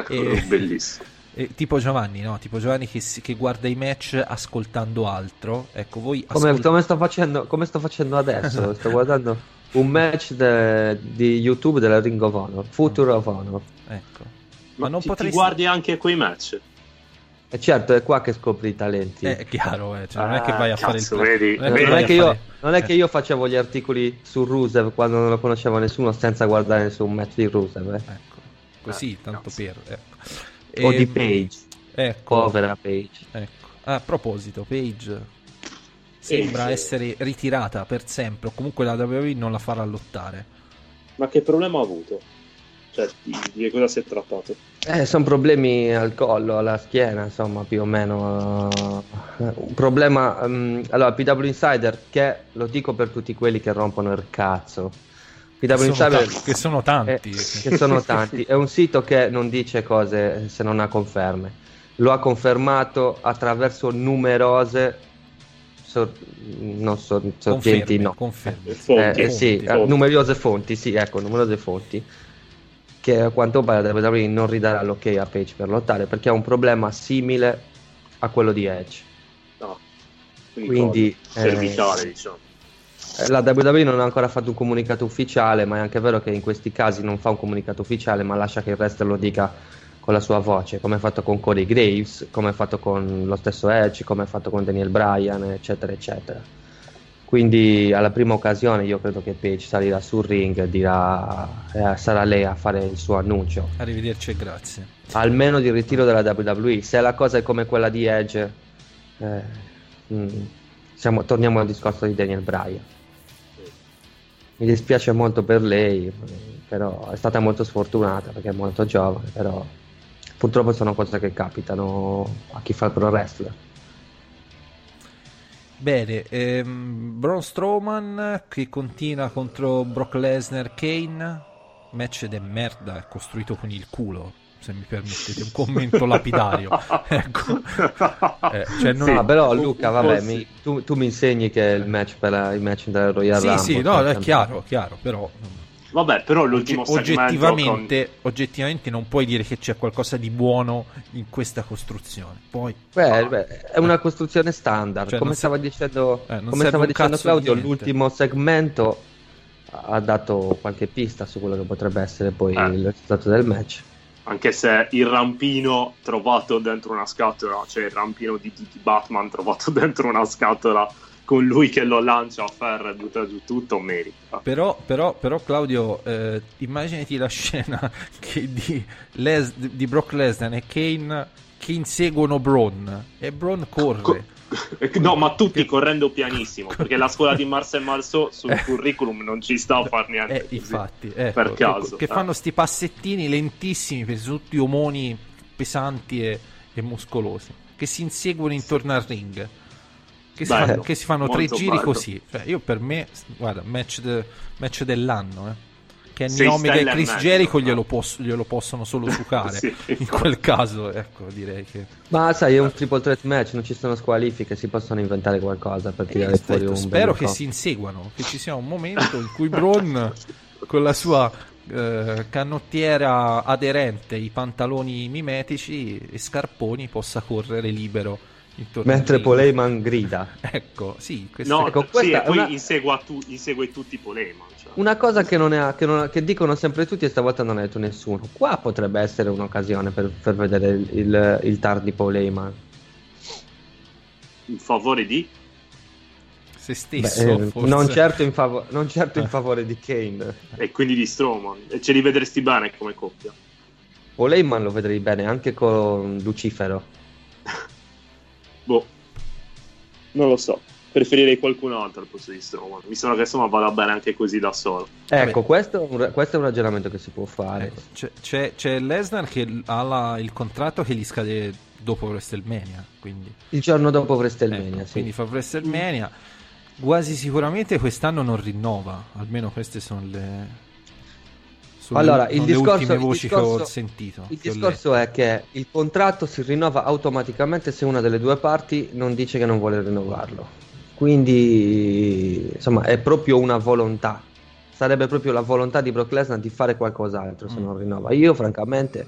e... Bellissimo. Eh, tipo Giovanni, no? Tipo Giovanni che, che guarda i match ascoltando altro. Ecco, voi ascolt- come, come, sto facendo, come sto facendo adesso? Sto guardando un match de, di YouTube della Ring of Honor, Future of Honor. Ecco. Ma, Ma non ti, potresti... ti guardi anche quei match? E eh certo, è qua che scopri i talenti. È chiaro, eh. Cioè, non è che vai a cazzo, fare il non, non, è che io, non è che io facevo gli articoli su Rusev quando non lo conosceva nessuno senza guardare nessun match di Rusev. Eh. Ecco. Così, ah, tanto cazzo. Per... Ecco. E... o di Page, ecco. Povera Page, ecco. A proposito, Page sembra Page. essere ritirata per sempre, o comunque la W W E non la farà lottare. Ma che problema ha avuto? Cioè, di che cosa si è trattato? Eh, sono problemi al collo, alla schiena, insomma, più o meno. Un problema. Um, allora, P W Insider, che lo dico per tutti quelli che rompono il cazzo. Che sono, t- che sono tanti è, che sono tanti è un sito che non dice cose se non ha conferme, lo ha confermato attraverso numerose sor- non so, sorgenti no conferme. Fonti, eh, fonti, sì, fonti. numerose fonti sì ecco numerose fonti che a quanto pare W W E non ridarà l'ok a Page per lottare, perché ha un problema simile a quello di Edge, no. quindi, quindi eh, servitore, diciamo. La W W E non ha ancora fatto un comunicato ufficiale, ma è anche vero che in questi casi non fa un comunicato ufficiale, ma lascia che il wrestler lo dica con la sua voce, come ha fatto con Corey Graves, come ha fatto con lo stesso Edge, come ha fatto con Daniel Bryan, eccetera eccetera. Quindi alla prima occasione io credo che Page salirà sul ring, dirà, eh, sarà lei a fare il suo annuncio, arrivederci e grazie, almeno di ritiro della W W E. Se la cosa è come quella di Edge, eh, mh, siamo, torniamo al discorso di Daniel Bryan. Mi dispiace molto per lei, però è stata molto sfortunata perché è molto giovane, però purtroppo sono cose che capitano a chi fa il pro wrestler. Bene, ehm, Braun Strowman che continua contro Brock Lesnar, Kane, match de merda costruito con il culo, se mi permettete un commento lapidario. Ecco, eh, cioè non... sì, ah, però Luca, vabbè, mi, tu, tu mi insegni che il match per la, il match del Royal Rumble. Sì, sì, no, è chiaro, chiaro, però vabbè, però l'ultimo oggettivamente, con... oggettivamente non puoi dire che c'è qualcosa di buono in questa costruzione. Poi beh, ah. beh, è una costruzione standard, cioè, come stava se... dicendo, eh, come stava dicendo Claudio, di l'ultimo segmento ha dato qualche pista su quello che potrebbe essere poi eh. il risultato del match. Anche se il rampino trovato dentro una scatola, cioè il rampino di, di Batman trovato dentro una scatola, con lui che lo lancia a ferro e butta giù tutto, merita. Però, però, però Claudio, eh, immaginati la scena che di, Les, di Brock Lesnar e Kane che inseguono Braun e Braun corre. Co- no, ma tutti che... correndo pianissimo, perché la scuola di Marcel Marceau sul eh. curriculum non ci sta a far niente. Eh, infatti, ecco, per caso. Che eh. fanno sti passettini lentissimi per tutti omoni pesanti e, e muscolosi, che si inseguono intorno al ring. Che si, bello, fa, che si fanno tre giri bello. Così, cioè, io per me, guarda, match, de, match dell'anno, eh. che Kenny Omega e Chris Jericho no? glielo, posso, glielo possono solo giocare sì, in quel caso, ecco, direi che ma sai, è un triple threat match, non ci sono squalifiche, si possono inventare qualcosa per tirare fuori un spero che si inseguano, che ci sia un momento in cui Braun con la sua eh, canottiera aderente, i pantaloni mimetici e scarponi possa correre libero mentre Paul Heyman grida. Ecco, sì, questa, no, ecco, questa sì, e poi una... insegue, tu, insegue tutti Paul Heyman, cioè. Una cosa che, non è, che, non è, che dicono sempre tutti e stavolta non ha detto nessuno. Qua potrebbe essere un'occasione per, per vedere il, il, il tar di Paul Heyman in favore di se stesso. Beh, forse. Non certo, in, fav- non certo in favore di Kane e quindi di Strowman, e ce li vedresti bene come coppia. Paul Heyman lo vedrei bene anche con Lucifero. Boh, non lo so, preferirei qualcun altro al posto di Strowman. Mi sembra che insomma vada bene anche così da solo. Ecco, questo, questo è un ragionamento che si può fare. Ecco, c'è, c'è, c'è Lesnar che ha la, il contratto che gli scade dopo WrestleMania, quindi il giorno dopo WrestleMania, ecco, sì. Quindi fa WrestleMania, quasi sicuramente quest'anno non rinnova, almeno queste sono le... Allora, il discorso, le voci il discorso, che ho sentito, il che ho discorso è che il contratto si rinnova automaticamente se una delle due parti non dice che non vuole rinnovarlo. Quindi, insomma, è proprio una volontà. Sarebbe proprio la volontà di Brock Lesnar di fare qualcos'altro se mm. non rinnova. Io, francamente,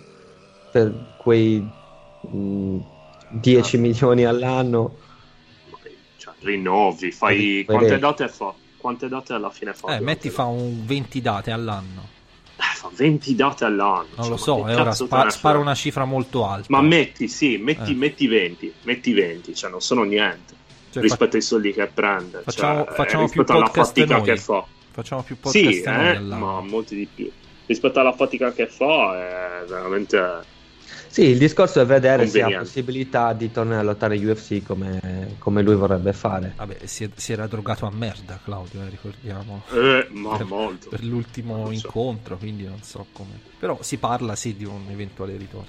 per quei mh, dieci ah. milioni all'anno, cioè, rinnovi, fai quante date fa? Quante date alla fine fa? Eh, metti fa un venti date all'anno. venti date all'anno, non cioè, lo so, e ora spa- spara una cifra molto alta, ma metti sì, metti, eh. metti venti, metti venti, cioè non sono niente, cioè, rispetto fa- ai soldi che prende, facciamo, cioè, facciamo più alla fatica noi. Che fa, facciamo più podcast sì, eh, ma molti di più rispetto alla fatica che fa, è veramente sì. Il discorso è vedere se ha possibilità di tornare a lottare U F C come, come lui vorrebbe fare. Vabbè, si, è, si era drogato a merda Claudio, eh, ricordiamo, eh, ma per, molto. per l'ultimo so. incontro, quindi non so come, però si parla sì di un eventuale ritorno.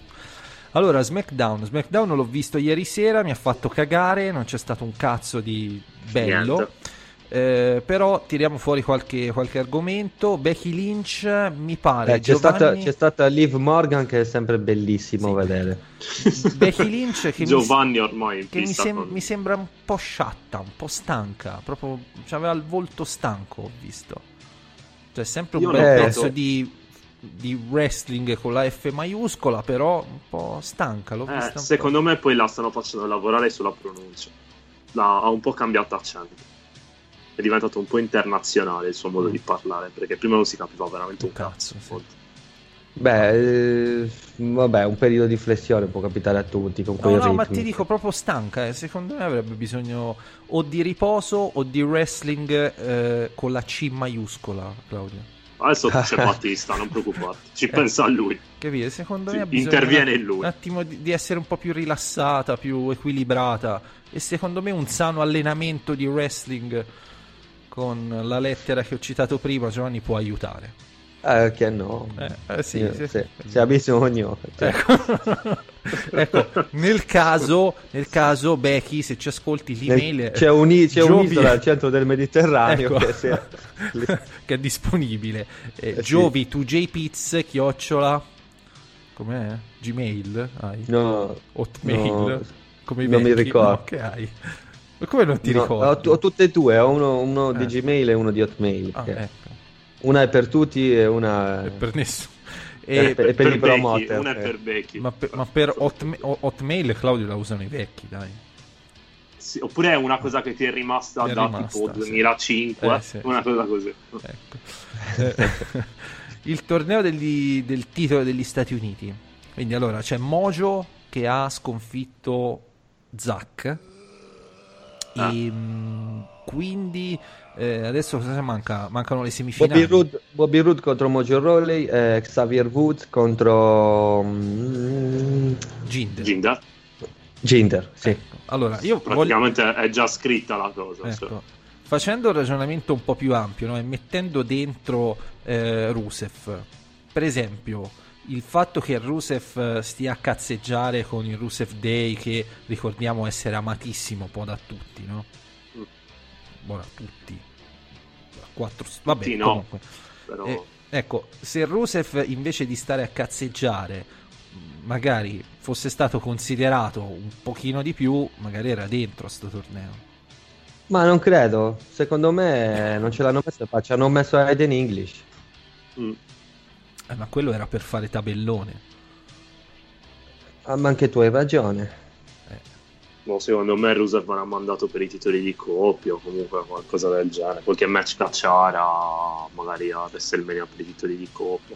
Allora, SmackDown SmackDown l'ho visto ieri sera, mi ha fatto cagare, non c'è stato un cazzo di bello, eh, però tiriamo fuori qualche, qualche argomento. Becky Lynch, mi pare, eh, c'è, Giovanni... stata, c'è stata Liv Morgan che è sempre bellissimo sì. vedere Becky Lynch che Giovanni mi, ormai che mi, sem- con... mi sembra un po' sciatta, un po' stanca, proprio aveva il volto stanco, ho visto, cioè sempre un Io bel pezzo vedo... di, di wrestling con la F maiuscola, però un po' stanca, l'ho eh, vista secondo po'. me poi la stanno facendo lavorare sulla pronuncia, la, ha un po' cambiato accento, è diventato un po' internazionale il suo modo mm. di parlare, perché prima non si capiva veramente un, un cazzo, cazzo sì. Beh, vabbè, un periodo di flessione può capitare a tutti con quei no, ritmi. No, ma ti dico proprio stanca, eh. Secondo me avrebbe bisogno o di riposo o di wrestling eh, con la C maiuscola, Claudio. Adesso c'è Battista, non preoccuparti, ci eh, pensa a lui. Capito? Secondo sì, me interviene bisogno, lui. Un attimo di, di essere un po' più rilassata, più equilibrata, e secondo me un sano allenamento di wrestling con la lettera che ho citato prima, Giovanni, può aiutare. Ah, che no, eh, eh, sì, eh, sì, se, se ha bisogno, cioè. Ecco. Ecco, nel caso, nel caso Becky, se ci ascolti l'email, c'è, un, c'è un'isola al centro del Mediterraneo, ecco, che, se... che è disponibile. Eh, eh, Giovi sì. two j pizz chiocciola com'è? Gmail? Hai? No, Hotmail? No, come non mi ricordo. No, che hai? Ma come non ti no, ricordo? Ho, ho tutte e due, ho uno, uno eh. di Gmail e uno di Hotmail. Ah, che... ecco. Una è per tutti e una è per nessuno. E per, per, per i promoter. Una è per vecchi. Ma per, ma per Hotmail, Hotmail, Claudio, la usano i vecchi, dai. Sì, oppure è una cosa che ti è rimasta ti è da rimasta, tipo duemilacinque, eh, sì, una sì. cosa così. Ecco. Il torneo degli, del titolo degli Stati Uniti. Quindi allora c'è Mojo che ha sconfitto Zack. Ah. E quindi eh, adesso cosa manca? Mancano le semifinali. Bobby Roode, Bobby Roode contro Mojo Rawley, eh, Xavier Woods contro mm, Jinder. Jinder Jinder sì. Ecco. Allora io praticamente voglio... è già scritta la cosa, ecco. Cioè, facendo un ragionamento un po' più ampio, no? E mettendo dentro eh, Rusev, per esempio, il fatto che Rusev stia a cazzeggiare con il Rusev Day, che ricordiamo essere amatissimo un po' da tutti, no? Buona, tutti, quattro, vabbè, tutti no, comunque. Però... Eh, ecco, se Rusev invece di stare a cazzeggiare magari fosse stato considerato un pochino di più, magari era dentro a sto torneo. Ma non credo, secondo me non ce l'hanno messo, ci hanno messo Aiden English. Mm. Eh, ma quello era per fare tabellone. Ah, ma anche tu hai ragione. No, secondo me Rusev l'ha mandato per i titoli di coppia o comunque qualcosa del genere, qualche match cacciara magari a WrestleMania per i titoli di coppia,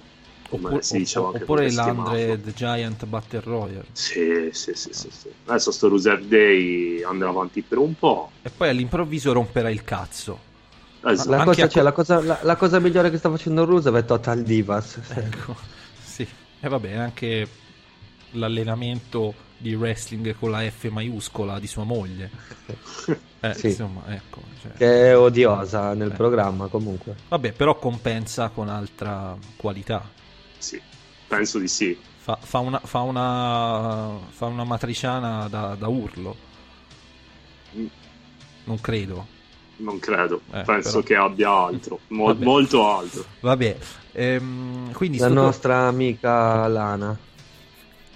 come si diceva, oppure l'Andre the Giant Battle Royale. Sì, sì, sì, ah. sì, sì. Adesso sto Rusev Day andrà avanti per un po' e poi all'improvviso romperà il cazzo. Esatto. La, cosa, cioè, a... la, cosa, la, la cosa migliore che sta facendo Rusev è Total Divas, ecco. Sì, e va bene anche l'allenamento di wrestling con la F maiuscola di sua moglie, eh, sì. Insomma, ecco, cioè... che è odiosa nel eh. programma comunque, vabbè, però compensa con altra qualità. Sì, penso di sì. Fa, fa, una, fa, una, fa una matriciana da, da urlo. Non credo. Non credo, eh, penso però... che abbia altro, Mol, molto altro. Vabbè, ehm, quindi la nostra tu... amica Lana.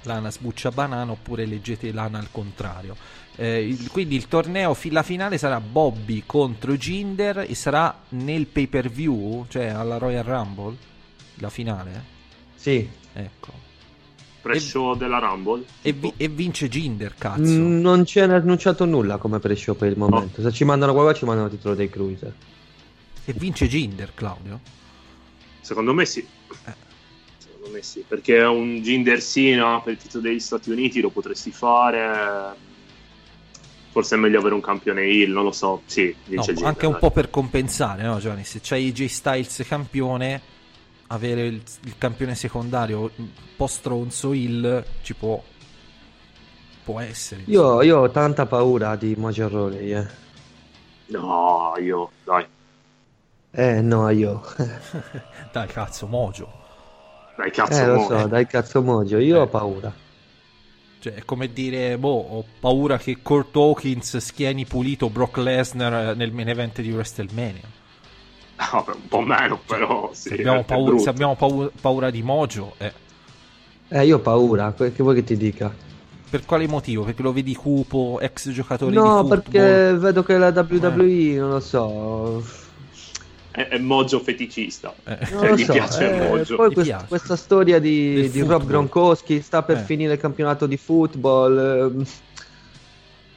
Lana sbuccia banana, oppure leggete Lana al contrario. Eh, il, quindi il torneo, fi- la finale sarà Bobby contro Jinder e sarà nel pay per view, cioè alla Royal Rumble. La finale? Sì, ecco. Pre-show e, della Rumble e, vi- e vince Jinder, cazzo. N- non c'è annunciato nulla come pre-show per il momento. No. Se ci mandano qualcosa, ci mandano il titolo dei Cruiser. E vince Jinder, Claudio? Secondo me sì. Eh. Messi, perché un Jinder Cena per il titolo degli Stati Uniti lo potresti fare, forse è meglio avere un campione heel, non lo so. Sì, no, Jinder, anche dai. Un po' per compensare, no Giovanni, se c'hai A J Styles campione, avere il, il campione secondario un po' stronzo heel ci può può essere. Io, io ho tanta paura di Mojo Rawley, eh. no io dai eh no io dai cazzo Mojo Dai cazzo, eh, lo so, dai cazzo Mojo, io eh. ho paura. Cioè, è come dire, boh, ho paura che Kurt Hawkins schieni pulito Brock Lesnar nel main event di WrestleMania. No, un po' meno, però cioè, sì, se abbiamo, paura, se abbiamo paura, paura di Mojo, eh. eh, io ho paura, che vuoi che ti dica? Per quale motivo? Perché lo vedi cupo, ex giocatore no, di football? No, perché vedo che la W W E, eh. non lo so... È, è Mojo feticista, eh, cioè, non gli so, piace eh, Mojo. Poi quest, piace. Questa storia di, di Rob Gronkowski sta per eh. finire il campionato di football, ehm,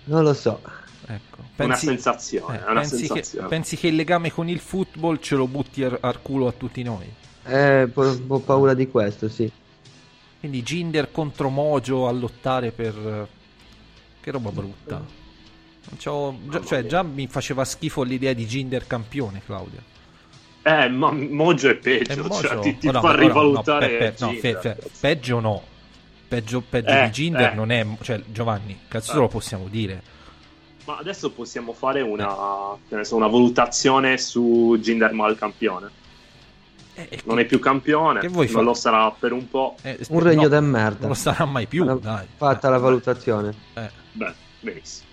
non lo so, ecco. Pensi, una sensazione, eh, una pensi, sensazione. Che, pensi che il legame con il football ce lo butti ar, ar culo a tutti noi? Eh, ho paura di questo, sì. Quindi Jinder contro Mojo a lottare per... Che roba brutta. C'ho... Già, cioè, già mi faceva schifo l'idea di Jinder campione, Claudio. Eh, ma Mojo è peggio. Eh, Mojo... Cioè, ti, ti oh, no, fa no, rivalutare no, pe, pe, no, fe, fe, peggio no. Peggio, peggio eh, di Jinder eh. non è... Cioè, Giovanni, cazzo eh. lo possiamo dire. Ma adesso possiamo fare una, eh. una valutazione su Jinder Mahal campione. Eh, non che, è più campione, che non fa... lo sarà per un po'. Eh, un regno no, da merda. Non lo sarà mai più. Una... Dai, fatta eh, la valutazione. Eh. Beh, benissimo.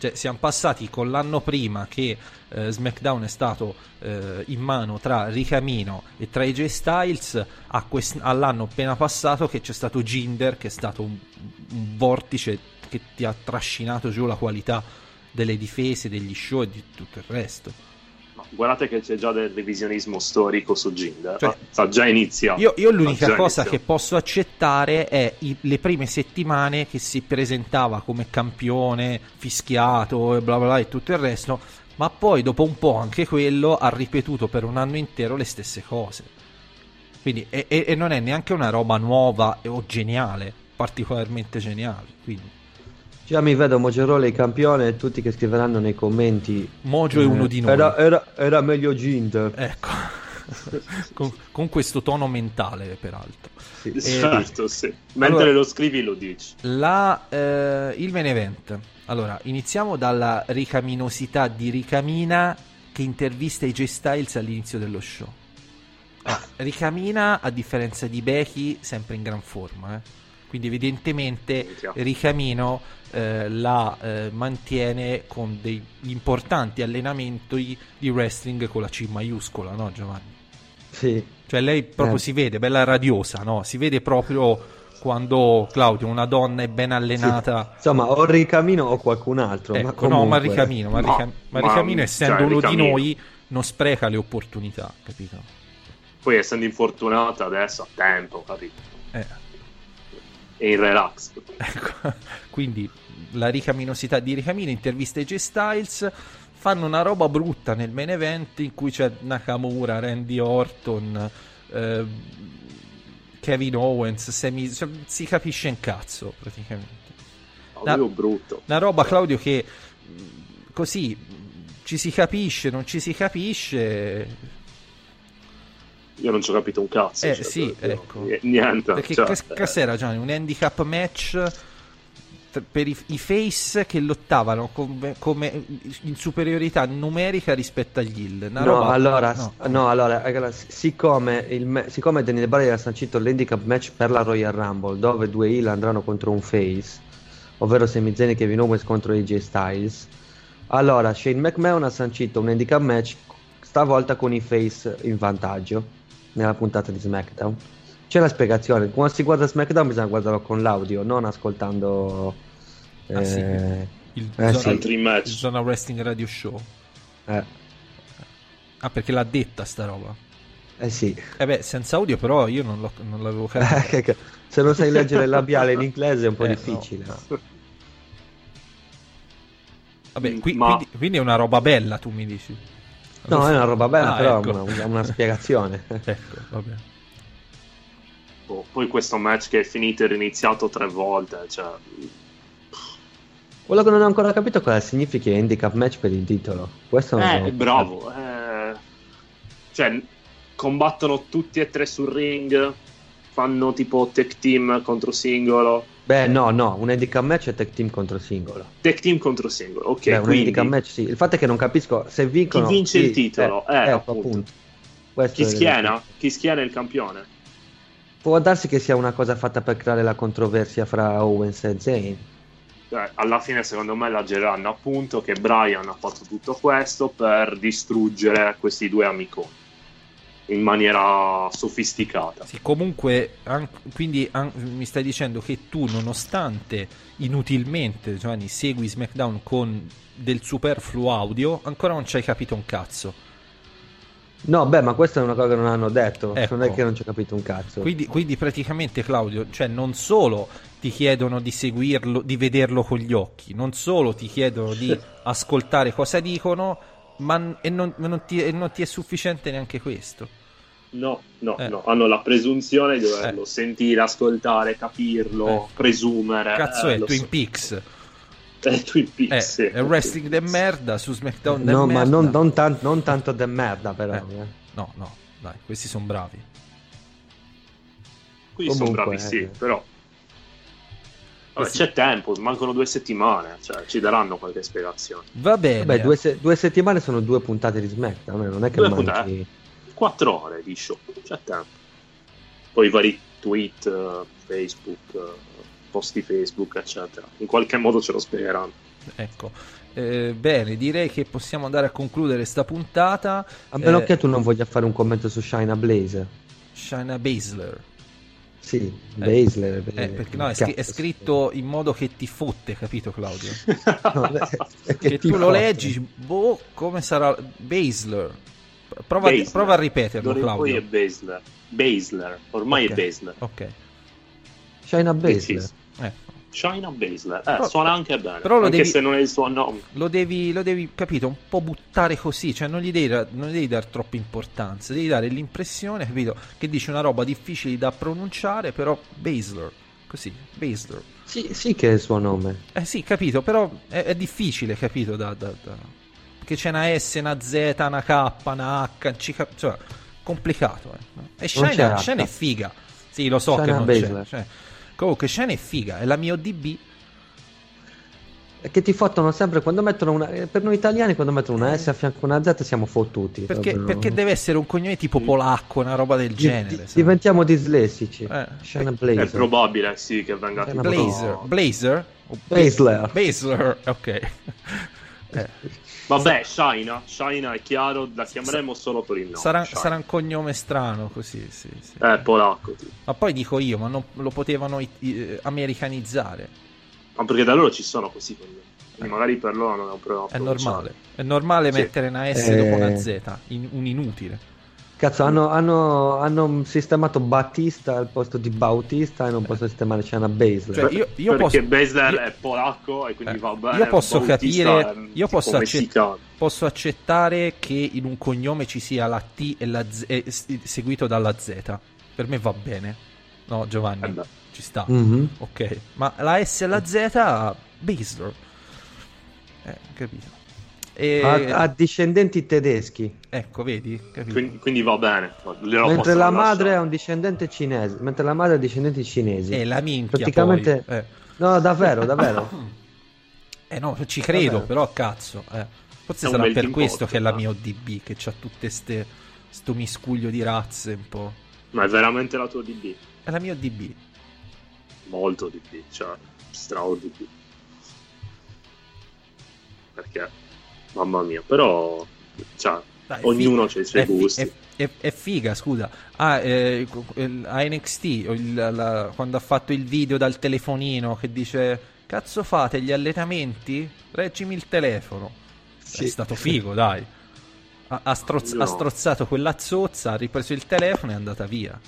Cioè, siamo passati con l'anno prima che eh, SmackDown è stato eh, in mano tra Ricamino e tra A J Styles a quest... all'anno appena passato che c'è stato Jinder, che è stato un, un vortice che ti ha trascinato giù la qualità delle difese, degli show e di tutto il resto. Guardate che c'è già del revisionismo storico su Jinder, cioè, sta già iniziando. Io, io l'unica cosa inizio. che posso accettare è i, le prime settimane che si presentava come campione fischiato e bla bla bla e tutto il resto, ma poi dopo un po' anche quello ha ripetuto per un anno intero le stesse cose, quindi e, e, e non è neanche una roba nuova o geniale, particolarmente geniale, quindi. Già mi vedo Mojo Rawley campione e tutti che scriveranno nei commenti Mojo è uno di noi. Era, era, era meglio Jinder. Ecco. con, con questo tono mentale, peraltro. Sì, e, certo, sì. Mentre allora, lo scrivi lo dici. La, eh, il main event. Allora, iniziamo dalla ricaminosità di Ricamina che intervista A J Styles all'inizio dello show. Ah, Ricamina, a differenza di Becky, sempre in gran forma, eh. Quindi evidentemente Ricamino eh, la eh, mantiene con degli importanti allenamenti di wrestling con la C maiuscola, no Giovanni? Sì. Cioè lei proprio eh. si vede, bella radiosa, no? Si vede proprio quando, Claudio, una donna è ben allenata. Sì. Insomma, o Ricamino o qualcun altro. Ecco, ma comunque... No, ma Ricamino, ma, no, Ricam... ma Ricamino essendo cioè, uno Ricamino. di noi non spreca le opportunità, capito? Poi essendo infortunata adesso a tempo, capito? Eh. E il relax, ecco, quindi la ricaminosità di Ricamino intervista A J Styles, fanno una roba brutta nel main event in cui c'è Nakamura, Randy Orton, eh, Kevin Owens, semi, cioè, si capisce in cazzo praticamente una, brutto. una roba Claudio che così ci si capisce, non ci si capisce. Io non ci ho capito un cazzo. Eh cioè, sì, per... ecco. Niente. Perché cioè, c- eh. Casera Gianni, un handicap match t- per i-, i face che lottavano com- come in superiorità numerica rispetto agli heel. No, roba... allora, no. no, allora, allora siccome, il me- siccome Daniel Bryan ha sancito l'handicap match per la Royal Rumble, dove due heel andranno contro un face, ovvero Sami Zayn e Kevin Owens contro A J Styles, allora Shane McMahon ha sancito un handicap match stavolta con i face in vantaggio. Nella puntata di SmackDown c'è la spiegazione. Quando si guarda SmackDown bisogna guardarlo con l'audio, non ascoltando eh, ah, sì. il, eh, zona, sì. il Zona Wrestling Radio Show eh. Ah, perché l'ha detta sta roba. Eh sì eh beh, senza audio però io non, l'ho, non l'avevo capito. Se non sai leggere il labiale in inglese è un po' eh, difficile no. Vabbè qui, Ma... quindi, quindi è una roba bella, tu mi dici. No, è una roba bella, ah, però ecco. una, una spiegazione. Ecco, vabbè. Oh, poi questo match che è finito e riniziato tre volte, cioè... Quello che non ho ancora capito cosa significhi handicap match per il titolo. Questo non eh, lo... bravo. Eh... Cioè, combattono tutti e tre sul ring, fanno tipo tag team contro singolo. Beh, no, no, un handicap match è tag team contro singolo. Tag team contro singolo, ok. Beh, quindi... un handicap match, sì. Il fatto è che non capisco se vincono... Chi vince sì, il titolo? Eh, eh, eh appunto. appunto. Chi schiena? Il... Chi schiena il campione? Può darsi che sia una cosa fatta per creare la controversia fra Owens e Zayn. Eh, alla fine, secondo me, la geranno appunto che Bryan ha fatto tutto questo per distruggere questi due amiconi. In maniera sofisticata. Sì, comunque, an- quindi an- mi stai dicendo che tu, nonostante inutilmente, Giovanni, segui SmackDown con del superfluo audio, ancora non ci hai capito un cazzo. No, beh, ma questa è una cosa che non hanno detto, ecco. Non è che non ci ho capito un cazzo. Quindi, quindi praticamente, Claudio, cioè non solo ti chiedono di seguirlo, di vederlo con gli occhi, non solo ti chiedono di ascoltare cosa dicono, ma n- e, non, non ti- e non ti è sufficiente neanche questo. No, no, eh. no, hanno la presunzione di doverlo eh. sentire, ascoltare, capirlo, eh. presumere. Cazzo è eh, Twin so. Peaks. È Twin Peaks. Eh, è wrestling de merda su SmackDown de no, merda. No, ma non, non, tan- non tanto de merda però. Eh. Eh. No, no, dai, questi sono bravi. Qui sono bravi, eh. sì, però... Vabbè, c'è tempo, mancano due settimane, cioè ci daranno qualche spiegazione. Va bene. Vabbè, due, se- due settimane sono due puntate di SmackDown, non è che due manchi... Quattro ore di show, c'è tempo. Poi vari tweet, uh, Facebook, uh, posti Facebook, eccetera. In qualche modo ce lo spiegheranno. Ecco, eh, bene, direi che possiamo andare a concludere sta puntata. A meno eh, che tu non voglia fare un commento su Shayna Blazer. Shayna Baszler. Sì, Baszler. Eh, eh, perché no, è, sc- è scritto in modo che ti fotte, capito Claudio? No, che che tu fotte. Lo leggi, boh, come sarà Baszler. Prova, prova a ripeterlo, Claudio. Poi è Baszler. Baszler. Ormai okay. è Baszler. Ok. Shayna Baszler. Eh. Shayna Baszler. Eh, però, suona anche bene. Però lo anche devi, se non è il suo nome. Lo devi, lo devi, capito, un po' buttare così. Cioè, non gli devi, non gli devi dare troppa importanza. Devi dare l'impressione, capito, che dici una roba difficile da pronunciare, però Baszler. Così, Baszler. Sì, sì che è il suo nome. Eh sì, capito, però è, è difficile, capito, da... da, da... Che c'è una S, una Z, una K, una H, C K, cioè complicato. Eh. E Shayna è figa. Sì, lo so Shayna che non Baszler. C'è. Cioè, comunque Shayna è figa, è la mia O D B. Che ti fottono sempre quando mettono una. Per noi italiani, quando mettono una S a fianco a una Z, siamo fottuti. Perché, perché deve essere un cognome tipo polacco, una roba del genere. Di, diventiamo dislessici. Eh. Shayna Blazer. È probabile, sì, che venga tipo Blazer. Blazer? Baszler. Baszler, ok. Eh. Vabbè, Shayna, Shayna è chiaro, la chiameremo solo per il nome. Sarà, sarà un cognome strano così, sì, sì. Eh, polacco. Sì. Ma poi dico io, ma non lo potevano eh, americanizzare. Ma perché da loro ci sono così cognomi. Eh. Magari per loro non è un problema. È normale, è normale sì. mettere una S eh... dopo una Z, in, un inutile. Cazzo, hanno, hanno, hanno sistemato Batista al posto di Bautista e non posso sistemare Shayna Baszler. Cioè, io, io perché posso... Baszler io... è polacco e quindi eh, va bene. Io posso Bautista capire, io posso, accett- posso accettare che in un cognome ci sia la T e la Z, eh, seguito dalla Z. Per me va bene. No, Giovanni, eh ci sta. Mm-hmm. Ok, ma la S e la Z, Baszler. Eh, capito. E... A, a discendenti tedeschi, ecco, vedi? Quindi, quindi va bene. Mentre la madre è un discendente cinese, mentre la madre è discendente cinesi. E la minchia praticamente. Poi. Eh. No, davvero, davvero. Eh no, ci credo, davvero. Però cazzo. Eh. Forse sarà per questo che è la mia O D B, che c'ha tutte ste sto miscuglio di razze un po'. Ma è veramente la tua O D B? È la mia O D B. Molto O D B, cioè stra O D B. Perché? Mamma mia, però cioè, dai, ognuno figa. Ha i suoi è gusti. Fi- è, è, è figa, scusa. Ah, eh, a N X T, il, la, quando ha fatto il video dal telefonino che dice: cazzo fate gli allenamenti? Reggimi il telefono. Sì. È stato figo, dai. Ha, ha, stroz- no. ha strozzato quella zozza, ha ripreso il telefono e è andata via.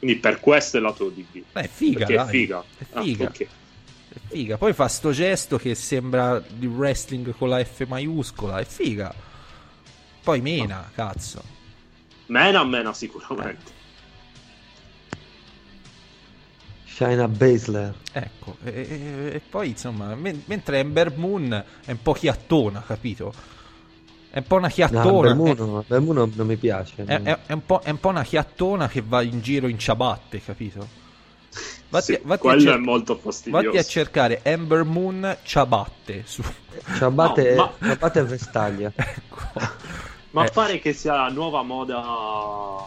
Quindi per questo è il lato di B. Ma è figa, dai. È figa. È figa. Ah, okay. È figa, poi fa sto gesto che sembra di wrestling con la F maiuscola, è figa. Poi mena, no. cazzo. Mena, mena sicuramente. Eh. Shayna Baszler. Ecco, e, e, e poi insomma, men- mentre Ember Moon è un po' chiattona, capito? È un po' una chiattona. No, Ember Moon, è, Moon non mi piace. È, è, è, un po', è un po' una chiattona che va in giro in ciabatte, capito? Vatti, sì, vatti quello cerca- è molto fastidioso. Vatti a cercare Ember Moon ciabatte su ciabatte, no, ma... ciabatte e vestaglia. Ecco. Ma eh. pare che sia la nuova moda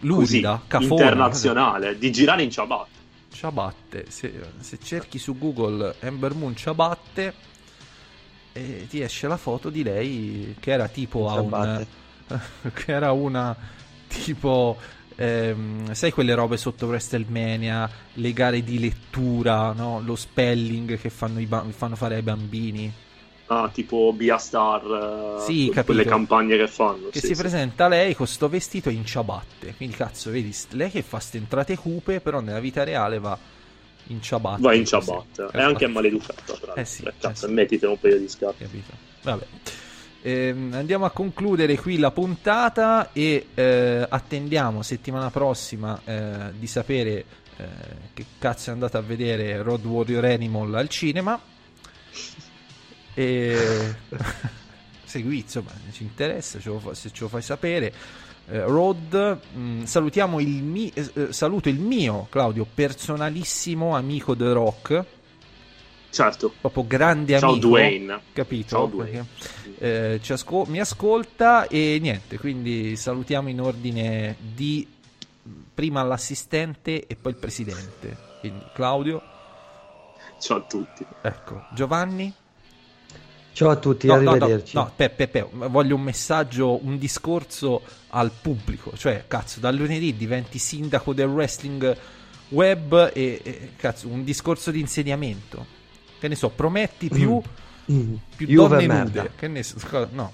lucida internazionale eh. di girare in ciabatte. Ciabatte, se, se cerchi su Google Ember Moon ciabatte eh, ti esce la foto di lei che era tipo a un, che era una tipo Ehm, sai quelle robe sotto WrestleMania, le gare di lettura, no? Lo spelling che fanno, i ba- fanno fare ai bambini. Ah, tipo Beastar, eh, sì, quelle campagne che fanno. Che sì, si sì. presenta lei con sto vestito in ciabatte. Quindi cazzo, vedi, lei che fa ste entrate cupe, però nella vita reale va in ciabatte. Va in ciabatte, è, è anche maleducata. Tra eh sì, cazzo, eh sì. mettite un paio di scarpe. Capito? Vabbè. Eh, andiamo a concludere qui la puntata e eh, attendiamo settimana prossima eh, di sapere eh, che cazzo è andato a vedere Road Warrior Animal al cinema e seguì, insomma, ci interessa ce lo fa, se ce lo fai sapere. eh, Road, mh, salutiamo il mi, eh, saluto il mio Claudio personalissimo amico The Rock. Certo, proprio grande ciao amico Dwayne. Capito? Ciao Dwayne. Perché, eh, ci asco- mi ascolta e niente, quindi salutiamo in ordine di prima l'assistente e poi il presidente, quindi Claudio ciao a tutti, ecco, Giovanni ciao a tutti, no, arrivederci. No, no, no pe, pe, pe, voglio un messaggio, un discorso al pubblico, cioè cazzo dal lunedì diventi sindaco del wrestling web e, e cazzo un discorso di insegnamento. Che ne so, prometti più, mm. più donne nude. Che ne so, no.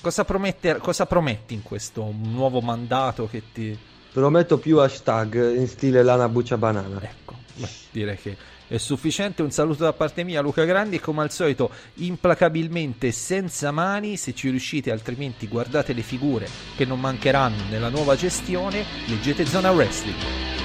Cosa, promette, cosa prometti in questo nuovo mandato che ti... Prometto più hashtag in stile Lana Buccia Banana. Ecco, beh, direi che è sufficiente. Un saluto da parte mia, Luca Grandi, e come al solito implacabilmente senza mani, se ci riuscite, altrimenti guardate le figure che non mancheranno nella nuova gestione, leggete Zona Wrestling.